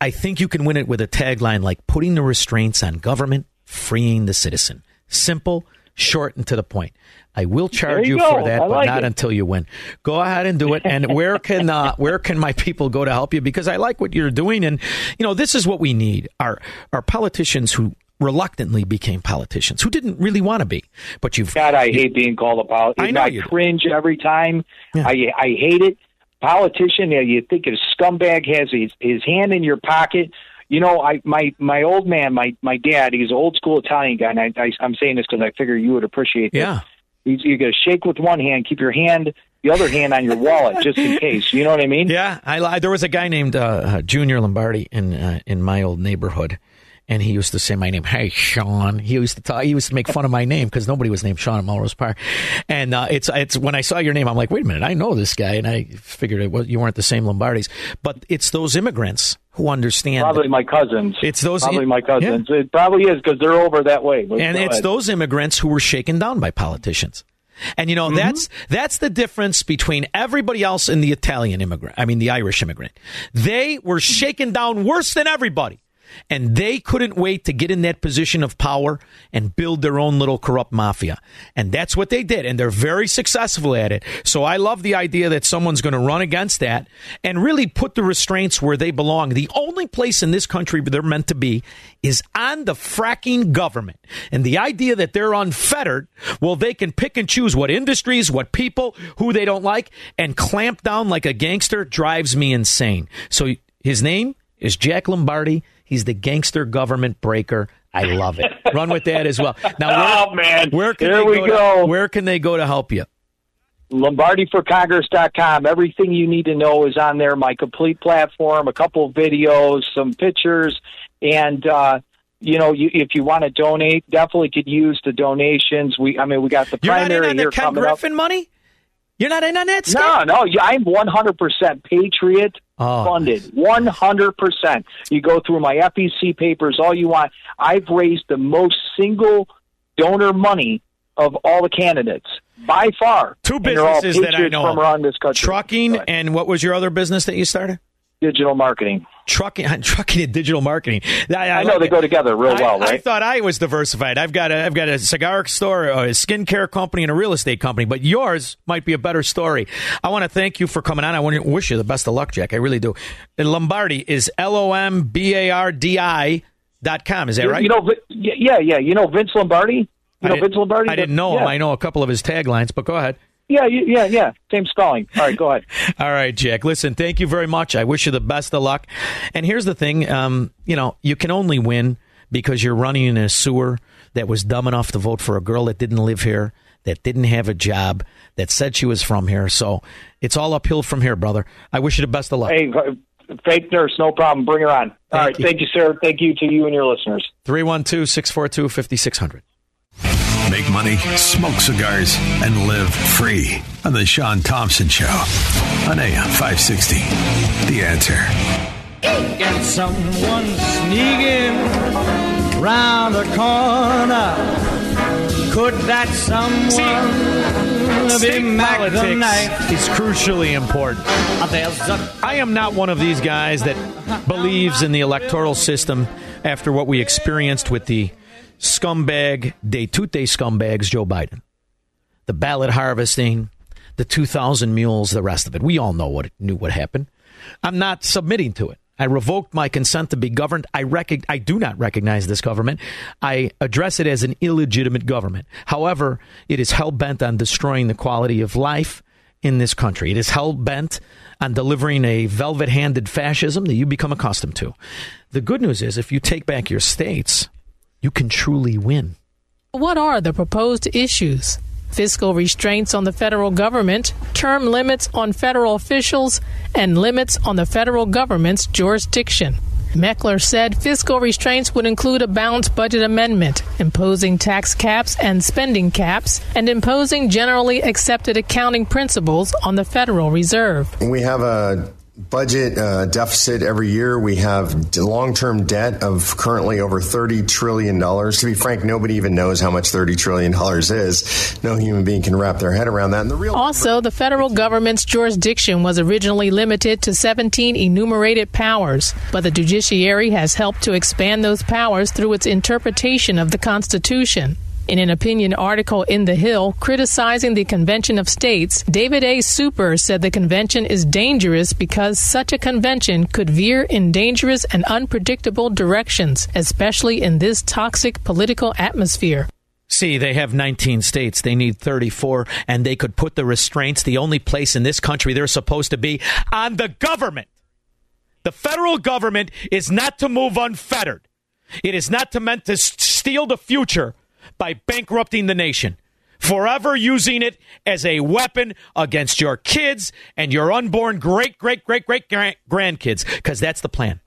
I think you can win it with a tagline like putting the restraints on government, freeing the citizen. Simple, short, and to the point. I will charge you, you for that, I but like not it. Until you win. Go ahead and do it. And where can uh, where can my people go to help you? Because I like what you're doing. And, you know, this is what we need. Our, our politicians who reluctantly became politicians, who didn't really want to be. But you've God, I you, hate being called a politician. I know I you cringe do. every time. Yeah. I I hate it. Politician, you think a scumbag has his, his hand in your pocket. You know, I my my old man, my my dad, he's an old school Italian guy, and I, I, I'm saying this because I figure you would appreciate it. Yeah. You, you got to shake with one hand, keep your hand, the other hand on your wallet, just in case. You know what I mean? Yeah. I, I there was a guy named uh, Junior Lombardi in uh, in my old neighborhood, And he used to say my name. Hey, Sean. He used to talk, he used to make fun of my name because nobody was named Sean in Melrose Park. And uh, it's it's when I saw your name, I'm like, wait a minute, I know this guy. And I figured it was, you weren't the same Lombardis. But it's those immigrants who understand. Probably my cousins. It's those. Probably it, my cousins. Yeah. It probably is because they're over that way. But and it's those immigrants who were shaken down by politicians. And, you know, mm-hmm. that's that's the difference between everybody else and the Italian immigrant. I mean, the Irish immigrant. They were shaken down worse than everybody. And they couldn't wait to get in that position of power and build their own little corrupt mafia. And that's what they did. And they're very successful at it. So I love the idea that someone's going to run against that and really put the restraints where they belong. The only place in this country they're meant to be is on the fracking government. And the idea that they're unfettered, well, they can pick and choose what industries, what people, who they don't like, and clamp down like a gangster drives me insane. So his name is Jack Lombardi. He's the gangster government breaker. I love it. Run with that as well. Now, where, oh, man. Where can Here they we go. go. To, where can they go to help you? Lombardi for Congress dot com. Everything you need to know is on there. My complete platform, a couple of videos, some pictures. And, uh, you know, you, if you want to donate, definitely could use the donations. We, I mean, we got the You're primary here coming up. You're not in on the Ken Griffin money? You're not in on that? Scott? No, no. I'm one hundred percent Patriot. Oh, funded one hundred percent. You go through my F E C papers all you want. I've raised the most single donor money of all the candidates by far. Two businesses that I know from around this country. Trucking and what was your other business that you started? Digital marketing. Trucking, trucking and digital marketing. I, I, I know like they it. go together real I, well, right? I thought I was diversified. I've got a, I've got a cigar store, a skincare company, and a real estate company. But yours might be a better story. I want to thank you for coming on. I want to wish you the best of luck, Jack. I really do. And Lombardi is L O M B A R D I dot com. Is that you, right? You know, yeah, yeah. You know Vince Lombardi. You know Vince Lombardi. I didn't know yeah. him. I know a couple of his taglines, but go ahead. Yeah, yeah, yeah. Same spelling. All right, go ahead. All right, Jack. Listen, thank you very much. I wish you the best of luck. And here's the thing. Um, you know, you can only win because you're running in a sewer that was dumb enough to vote for a girl that didn't live here, that didn't have a job, that said she was from here. So it's all uphill from here, brother. I wish you the best of luck. Hey, fake nurse, no problem. Bring her on. All thank right, you. Thank you, sir. Thank you to you and your listeners. three one two, six four two, five six zero zero. Make money, smoke cigars, and live free on the Sean Thompson Show on A M five sixty. The Answer. Get someone sneaking round the corner. Could that someone See, be Mac the Knife? It's crucially important. I am not one of these guys that believes in the electoral system after what we experienced with the scumbag, de tutte scumbags, Joe Biden. The ballot harvesting, the two thousand mules, the rest of it. We all know what knew what happened. I'm not submitting to it. I revoked my consent to be governed. I rec- I do not recognize this government. I address it as an illegitimate government. However, it is hell-bent on destroying the quality of life in this country. It is hell-bent on delivering a velvet-handed fascism that you become accustomed to. The good news is if you take back your states, you can truly win. What are the proposed issues? Fiscal restraints on the federal government, term limits on federal officials, and limits on the federal government's jurisdiction. Meckler said fiscal restraints would include a balanced budget amendment, imposing tax caps and spending caps, and imposing generally accepted accounting principles on the Federal Reserve. We have a budget uh, deficit every year. We have long-term debt of currently over thirty trillion dollars. To be frank, nobody even knows how much thirty trillion dollars is. No human being can wrap their head around that. And the real also, the federal government's jurisdiction was originally limited to seventeen enumerated powers, but the judiciary has helped to expand those powers through its interpretation of the Constitution. In an opinion article in The Hill criticizing the Convention of States, David A. Super said the convention is dangerous because such a convention could veer in dangerous and unpredictable directions, especially in this toxic political atmosphere. See, they have nineteen states. They need thirty-four, and they could put the restraints, the only place in this country they're supposed to be, on the government. The federal government is not to move unfettered. It is not to meant to steal the future by bankrupting the nation, forever using it as a weapon against your kids and your unborn great, great, great, great grandkids, because that's the plan.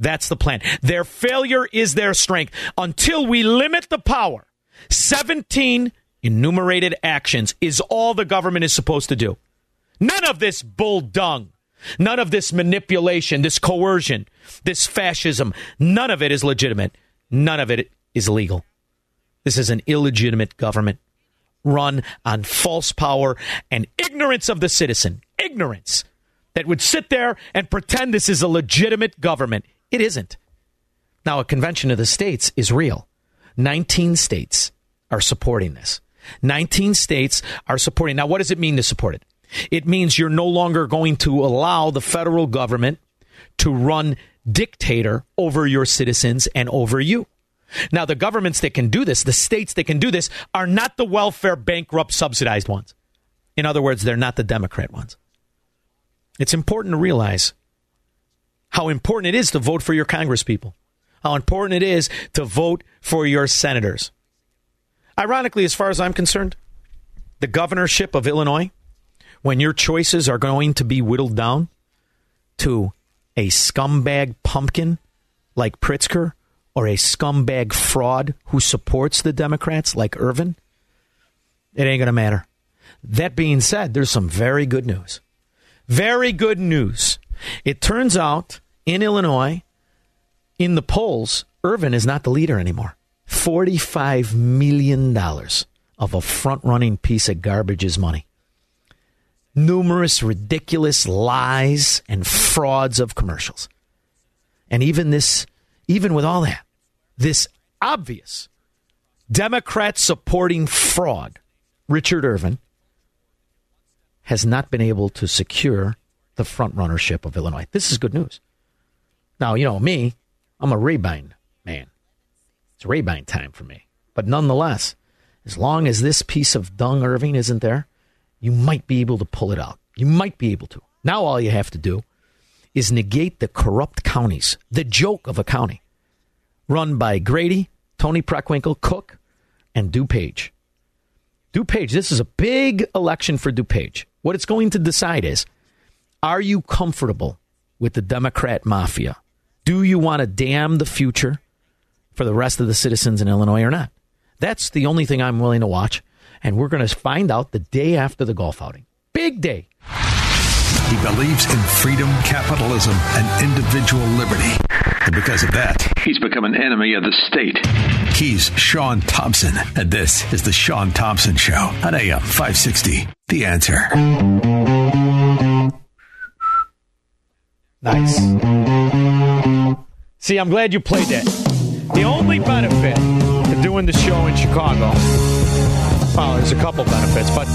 That's the plan. Their failure is their strength. Until we limit the power, seventeen enumerated actions is all the government is supposed to do. None of this bull dung. None of this manipulation, this coercion, this fascism. None of it is legitimate. None of it is legal. This is an illegitimate government run on false power and ignorance of the citizen. Ignorance that would sit there and pretend this is a legitimate government. It isn't. Now, a convention of the states is real. nineteen states are supporting this. nineteen states are supporting. Now, what does it mean to support it? It means you're no longer going to allow the federal government to run dictator over your citizens and over you. Now, the governments that can do this, the states that can do this, are not the welfare bankrupt subsidized ones. In other words, they're not the Democrat ones. It's important to realize how important it is to vote for your congresspeople, how important it is to vote for your senators. Ironically, as far as I'm concerned, the governorship of Illinois, when your choices are going to be whittled down to a scumbag pumpkin like Pritzker or a scumbag fraud who supports the Democrats like Irvin, it ain't going to matter. That being said, there's some very good news. Very good news. It turns out in Illinois, in the polls, Irvin is not the leader anymore. forty-five million dollars of a front-running piece of garbage's money. Numerous ridiculous lies and frauds of commercials. And even this, even with all that, this obvious Democrat supporting fraud, Richard Irvin, has not been able to secure the front runnership of Illinois. This is good news. Now, you know me, I'm a Rabine man. It's Rabine time for me. But nonetheless, as long as this piece of dung Irvin isn't there, you might be able to pull it out. You might be able to. Now all you have to do is negate the corrupt counties, the joke of a county, run by Grady, Tony Preckwinkle, Cook, and DuPage. DuPage, this is a big election for DuPage. What it's going to decide is, are you comfortable with the Democrat mafia? Do you want to damn the future for the rest of the citizens in Illinois or not? That's the only thing I'm willing to watch. And we're going to find out the day after the golf outing. Big day. He believes in freedom, capitalism, and individual liberty. And because of that, he's become an enemy of the state. He's Sean Thompson. And this is The Sean Thompson Show on A M five sixty. The Answer. Nice. See, I'm glad you played that. The only benefit to doing the show in Chicago... Well, there's a couple benefits, but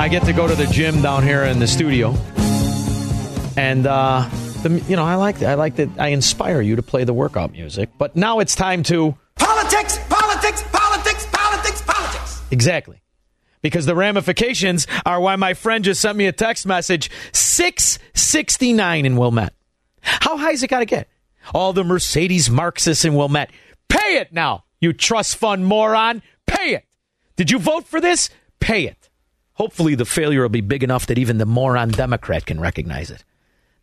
I get to go to the gym down here in the studio, and uh, the, you know I like that. I like that I inspire you to play the workout music. But now it's time to politics, politics, politics, politics, politics. Exactly, because the ramifications are why my friend just sent me a text message. six sixty-nine in Wilmette. How high is it got to get? All the Mercedes Marxists in Wilmette, pay it now, you trust fund moron, pay it. Did you vote for this? Pay it. Hopefully the failure will be big enough that even the moron Democrat can recognize it.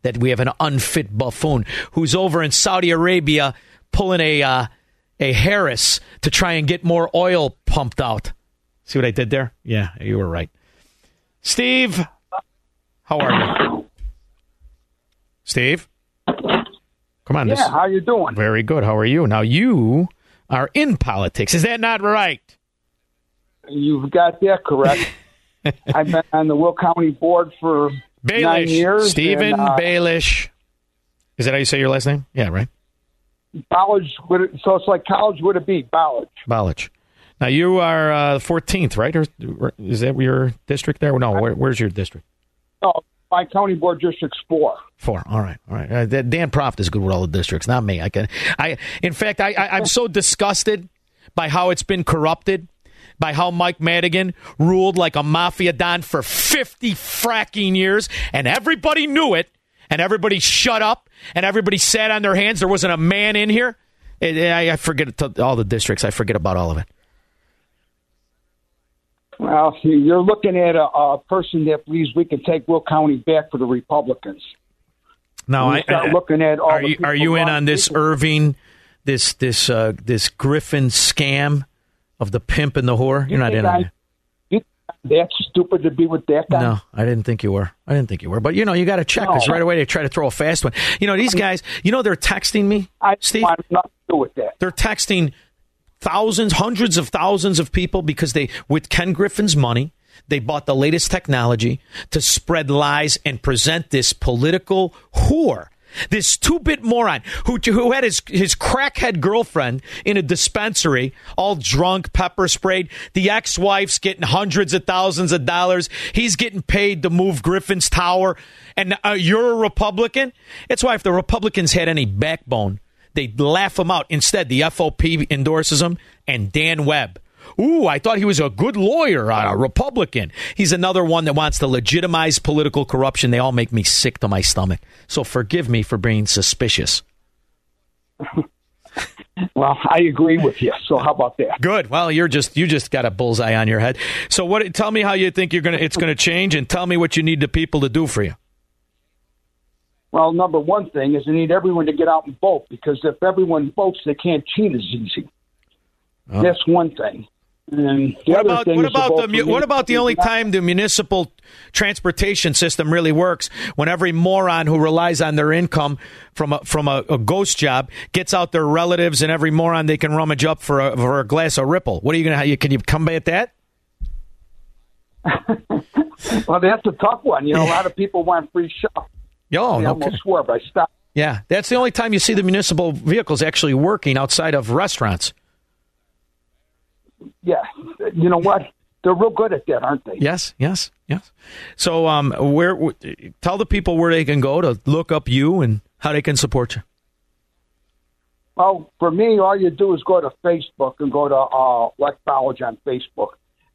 That we have an unfit buffoon who's over in Saudi Arabia pulling a uh, a Harris to try and get more oil pumped out. See what I did there? Yeah, you were right. Steve, how are you? Steve? Come on. Yeah, this... how you doing? Very good. How are you? Now you are in politics. Is that not right? You've got that correct. I've been on the Will County Board for Baelish. nine years. Stephen uh, Baelish. Is that how you say your last name? Yeah, right? College. So it's like college would it be? College. College. Now you are uh, fourteenth, right? Or, or is that your district there? No, where, where's your district? Oh, my county board district's four. Four. All right. All right. Uh, Dan Proft is good with all the districts, not me. I can. I. In fact, I, I, I'm so disgusted by how it's been corrupted. By how Mike Madigan ruled like a mafia don for fifty fracking years, and everybody knew it, and everybody shut up, and everybody sat on their hands. There wasn't a man in here. I forget all the districts. I forget about all of it. Well, you're looking at a, a person that believes we can take Will County back for the Republicans. Now, I, I, looking at all are, you, are you in on this people. Irving, this this uh, this Griffin scam of the pimp and the whore? You're not in on it. That's stupid to be with that guy. No, I didn't think you were. I didn't think you were. But, you know, you got to check because no. right away they try to throw a fast one. You know, these guys, you know, they're texting me, I Steve. I not do with that. They're texting thousands, hundreds of thousands of people because they, with Ken Griffin's money, they bought the latest technology to spread lies and present this political whore, this two-bit moron who who had his, his crackhead girlfriend in a dispensary, all drunk, pepper sprayed. The ex-wife's getting hundreds of thousands of dollars. He's getting paid to move Griffin's Tower. And uh, you're a Republican? That's why if the Republicans had any backbone, they'd laugh him out. Instead, the F O P endorses him and Dan Webb. Ooh, I thought he was a good lawyer, a Republican. He's another one that wants to legitimize political corruption. They all make me sick to my stomach. So forgive me for being suspicious. Well, I agree with you. So how about that? Good. Well, you're just you just got a bullseye on your head. So what? Tell me how you think you're gonna it's gonna change, and tell me what you need the people to do for you. Well, number one thing is you need everyone to get out and vote, because if everyone votes, they can't cheat as easy. Oh. That's one thing. And the what, about, what, about the, the, what about the only time the municipal transportation system really works? When every moron who relies on their income from a, from a, a ghost job gets out their relatives, and every moron they can rummage up for a, for a glass of Ripple. What are you going to? Can you combat that? Well, that's a tough one. You know, a lot of people want free shop. Oh, I almost okay. swore, but I stopped. Yeah, that's the only time you see the municipal vehicles actually working outside of restaurants. Yeah, you know what? They're real good at that, aren't they? Yes, yes, yes. So, um, where tell the people where they can go to look up you and how they can support you. Well, for me, all you do is go to Facebook and go to uh, Black College on Facebook,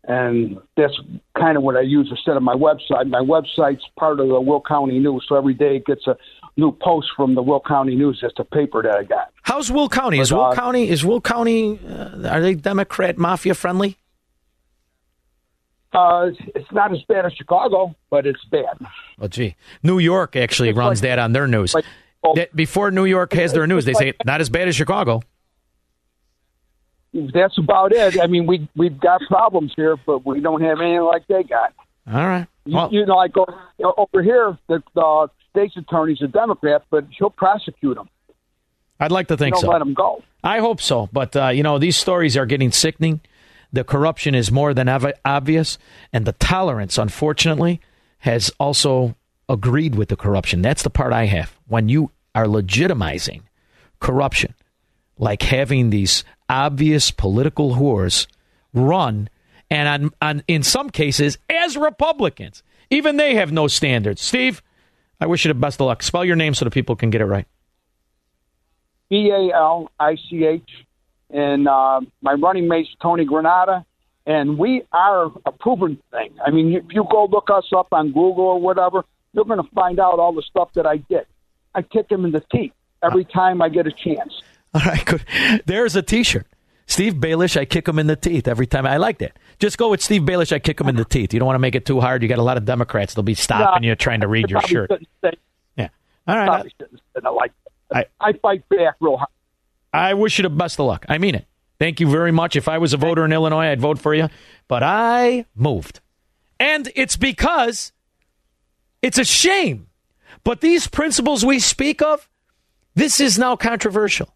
and that's kind of what I use instead of my website. My website's part of the Will County News, so every day it gets a new post from the Will County News. That's the paper that I got. How's Will County? Is Will uh, County is Will County? Uh, are they Democrat mafia friendly? Uh, it's not as bad as Chicago, but it's bad. Oh, gee, New York actually it's runs like, that on their news. Like, oh, that before New York has their news, they like, say not as bad as Chicago. That's about it. I mean, we we've got problems here, but we don't have anything like they got. All right. Well, you, you know, I go over here. The, the state's attorney's a Democrat, but he'll prosecute them. I'd like to think so. Don't let them go. I hope so. But, uh, you know, these stories are getting sickening. The corruption is more than av- obvious. And the tolerance, unfortunately, has also agreed with the corruption. That's the part I have. When you are legitimizing corruption, like having these obvious political whores run, and on, on in some cases, as Republicans, even they have no standards. Steve, I wish you the best of luck. Spell your name so the people can get it right. B A L I C H, and uh, my running mate's Tony Granata, and we are a proven thing. I mean, if you go look us up on Google or whatever, you're going to find out all the stuff that I did. I kick him in the teeth every time I get a chance. All right, good. There's a T-shirt. Steve Baelish, I kick him in the teeth every time. I like that. Just go with Steve Baelish, I kick him in the teeth. You don't want to make it too hard. You got a lot of Democrats. They'll be stopping no, you trying to read your shirt. Yeah. All right. I like that. I, I fight back real hard. I wish you the best of luck. I mean it. Thank you very much. If I was a voter in Illinois, I'd vote for you. But I moved. And it's because it's a shame. But these principles we speak of, this is now controversial.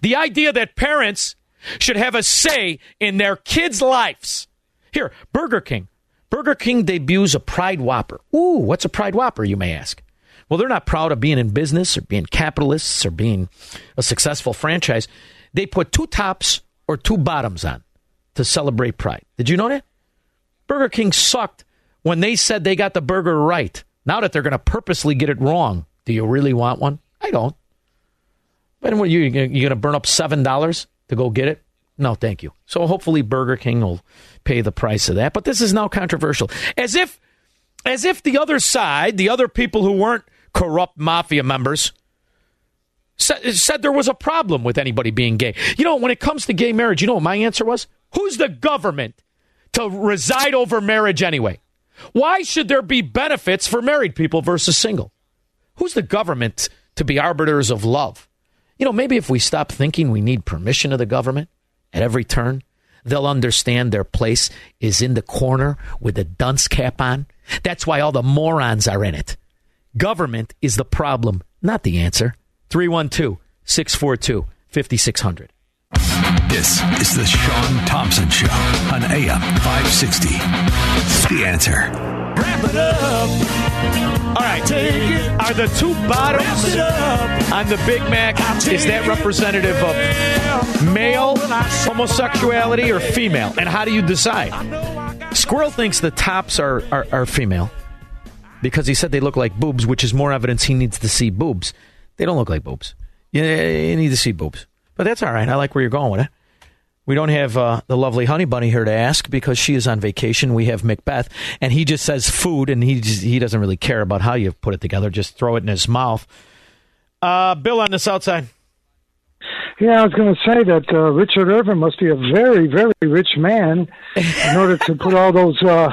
The idea that parents should have a say in their kids' lives. Here, Burger King. Burger King debuts a Pride Whopper. Ooh, what's a Pride Whopper, you may ask? Well, they're not proud of being in business or being capitalists or being a successful franchise. They put two tops or two bottoms on to celebrate Pride. Did you know that? Burger King sucked when they said they got the burger right. Now that they're going to purposely get it wrong, do you really want one? I don't. But what are you, you're going to burn up seven dollars to go get it? No, thank you. So hopefully Burger King will pay the price of that. But this is now controversial. As if, as if the other side, the other people who weren't corrupt mafia members said, said there was a problem with anybody being gay. You know, when it comes to gay marriage, you know what my answer was? Who's the government to reside over marriage anyway? Why should there be benefits for married people versus single? Who's the government to be arbiters of love? You know, maybe if we stop thinking we need permission of the government at every turn, they'll understand their place is in the corner with a dunce cap on. That's why all the morons are in it. Government is the problem, not the answer. three one two, six four two, five six zero zero. This is the Sean Thompson Show on A M five sixty. The answer. Wrap it up. All right. Take it. Are the two bottoms on the Big Mac, is that representative of male homosexuality or female? And how do you decide? Squirrel thinks the tops are, are, are female because he said they look like boobs, which is more evidence he needs to see boobs. They don't look like boobs. You, you need to see boobs. But that's all right. I like where you're going with it. We don't have uh, the lovely Honey Bunny here to ask because she is on vacation. We have Macbeth, and he just says food, and he just, he doesn't really care about how you put it together. Just throw it in his mouth. Uh, Bill on the south side. Yeah, I was going to say that uh, Richard Irvin must be a very, very rich man in order to put all those uh,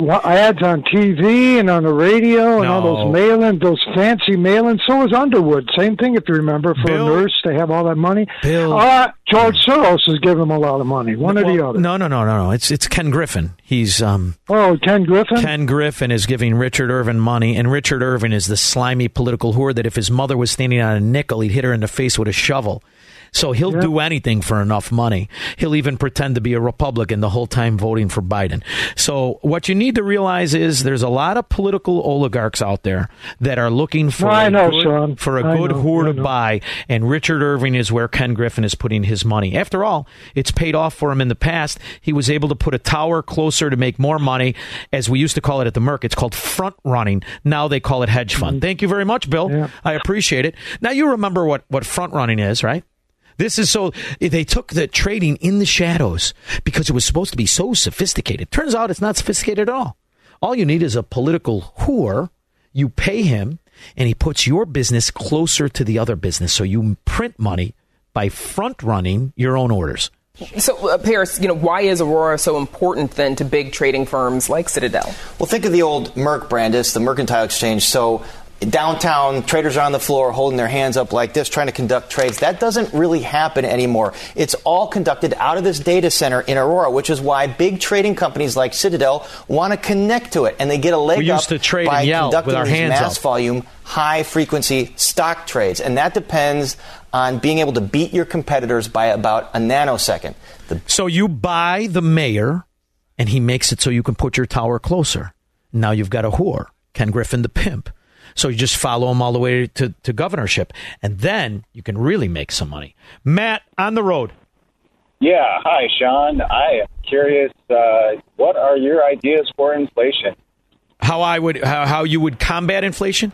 ads on T V and on the radio and no. all those mail-in, those fancy mail-in. So was Underwood. Same thing, if you remember, for Bill, a nurse to have all that money. Bill. Uh, George Soros has given him a lot of money, one well, or the other. No, no, no, no, no. It's it's Ken Griffin. He's um. Oh, Ken Griffin? Ken Griffin is giving Richard Irvin money, and Richard Irvin is the slimy political whore that if his mother was standing on a nickel, he'd hit her in the face with a shovel. So he'll yeah. do anything for enough money. He'll even pretend to be a Republican the whole time voting for Biden. So what you need to realize is there's a lot of political oligarchs out there that are looking for no, a know, good, Sean. For a I good know, whore I to know. buy, and Richard Irvin is where Ken Griffin is putting his money. After all, it's paid off for him in the past. He was able to put a tower closer to make more money, as we used to call it at the Merck. It's called front running. Now they call it hedge fund. Mm-hmm. Thank you very much, Bill. Yeah. I appreciate it. Now you remember what, what front running is, right? This is so they took the trading in the shadows because it was supposed to be so sophisticated. Turns out it's not sophisticated at all. All you need is a political whore. You pay him and he puts your business closer to the other business. So you print money by front running your own orders. So, uh, Paris, you know, why is Aurora so important then to big trading firms like Citadel? Well, think of the old Merck brand. It's the Mercantile Exchange. So downtown, traders are on the floor holding their hands up like this, trying to conduct trades. That doesn't really happen anymore. It's all conducted out of this data center in Aurora, which is why big trading companies like Citadel want to connect to it. And they get a leg we up used to trade by and yell conducting with our hands mass up. volume, high-frequency stock trades. And that depends on being able to beat your competitors by about a nanosecond. The- so you buy the mayor, and he makes it so you can put your tower closer. Now you've got a whore, Ken Griffin the pimp. So you just follow him all the way to, to governorship, and then you can really make some money. Matt, on the road. Yeah. Hi, Sean. I am curious, uh, what are your ideas for inflation? How I would, how, how you would combat inflation?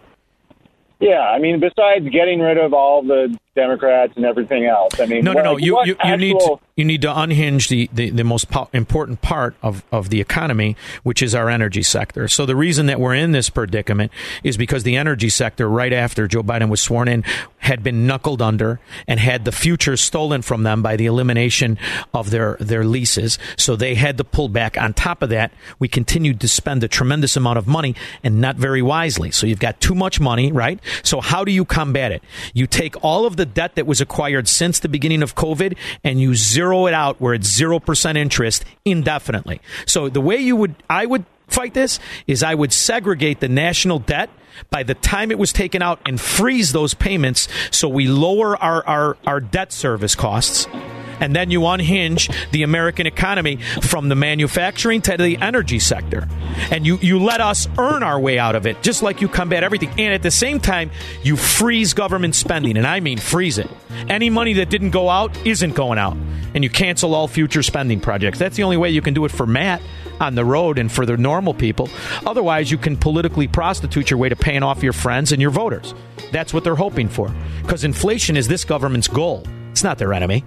Yeah. I mean, besides getting rid of all the Democrats and everything else. I mean, no, what, no, no. You, you, actual... you, need to, you need to unhinge the, the, the most po- important part of, of the economy, which is our energy sector. So the reason that we're in this predicament is because the energy sector, right after Joe Biden was sworn in, had been knuckled under and had the future stolen from them by the elimination of their, their leases. So they had to pull back. On top of that, we continued to spend a tremendous amount of money and not very wisely. So you've got too much money, right? So how do you combat it? You take all of the debt that was acquired since the beginning of COVID and you zero it out where it's zero percent interest indefinitely. So the way you would I would fight this is I would segregate the national debt by the time it was taken out and freeze those payments so we lower our, our, our debt service costs. And then you unhinge the American economy from the manufacturing to the energy sector. And you, you let us earn our way out of it, just like you combat everything. And at the same time, you freeze government spending. And I mean freeze it. Any money that didn't go out isn't going out. And you cancel all future spending projects. That's the only way you can do it for Matt on the road and for the normal people. Otherwise, you can politically prostitute your way to paying off your friends and your voters. That's what they're hoping for. Because inflation is this government's goal. It's not their enemy.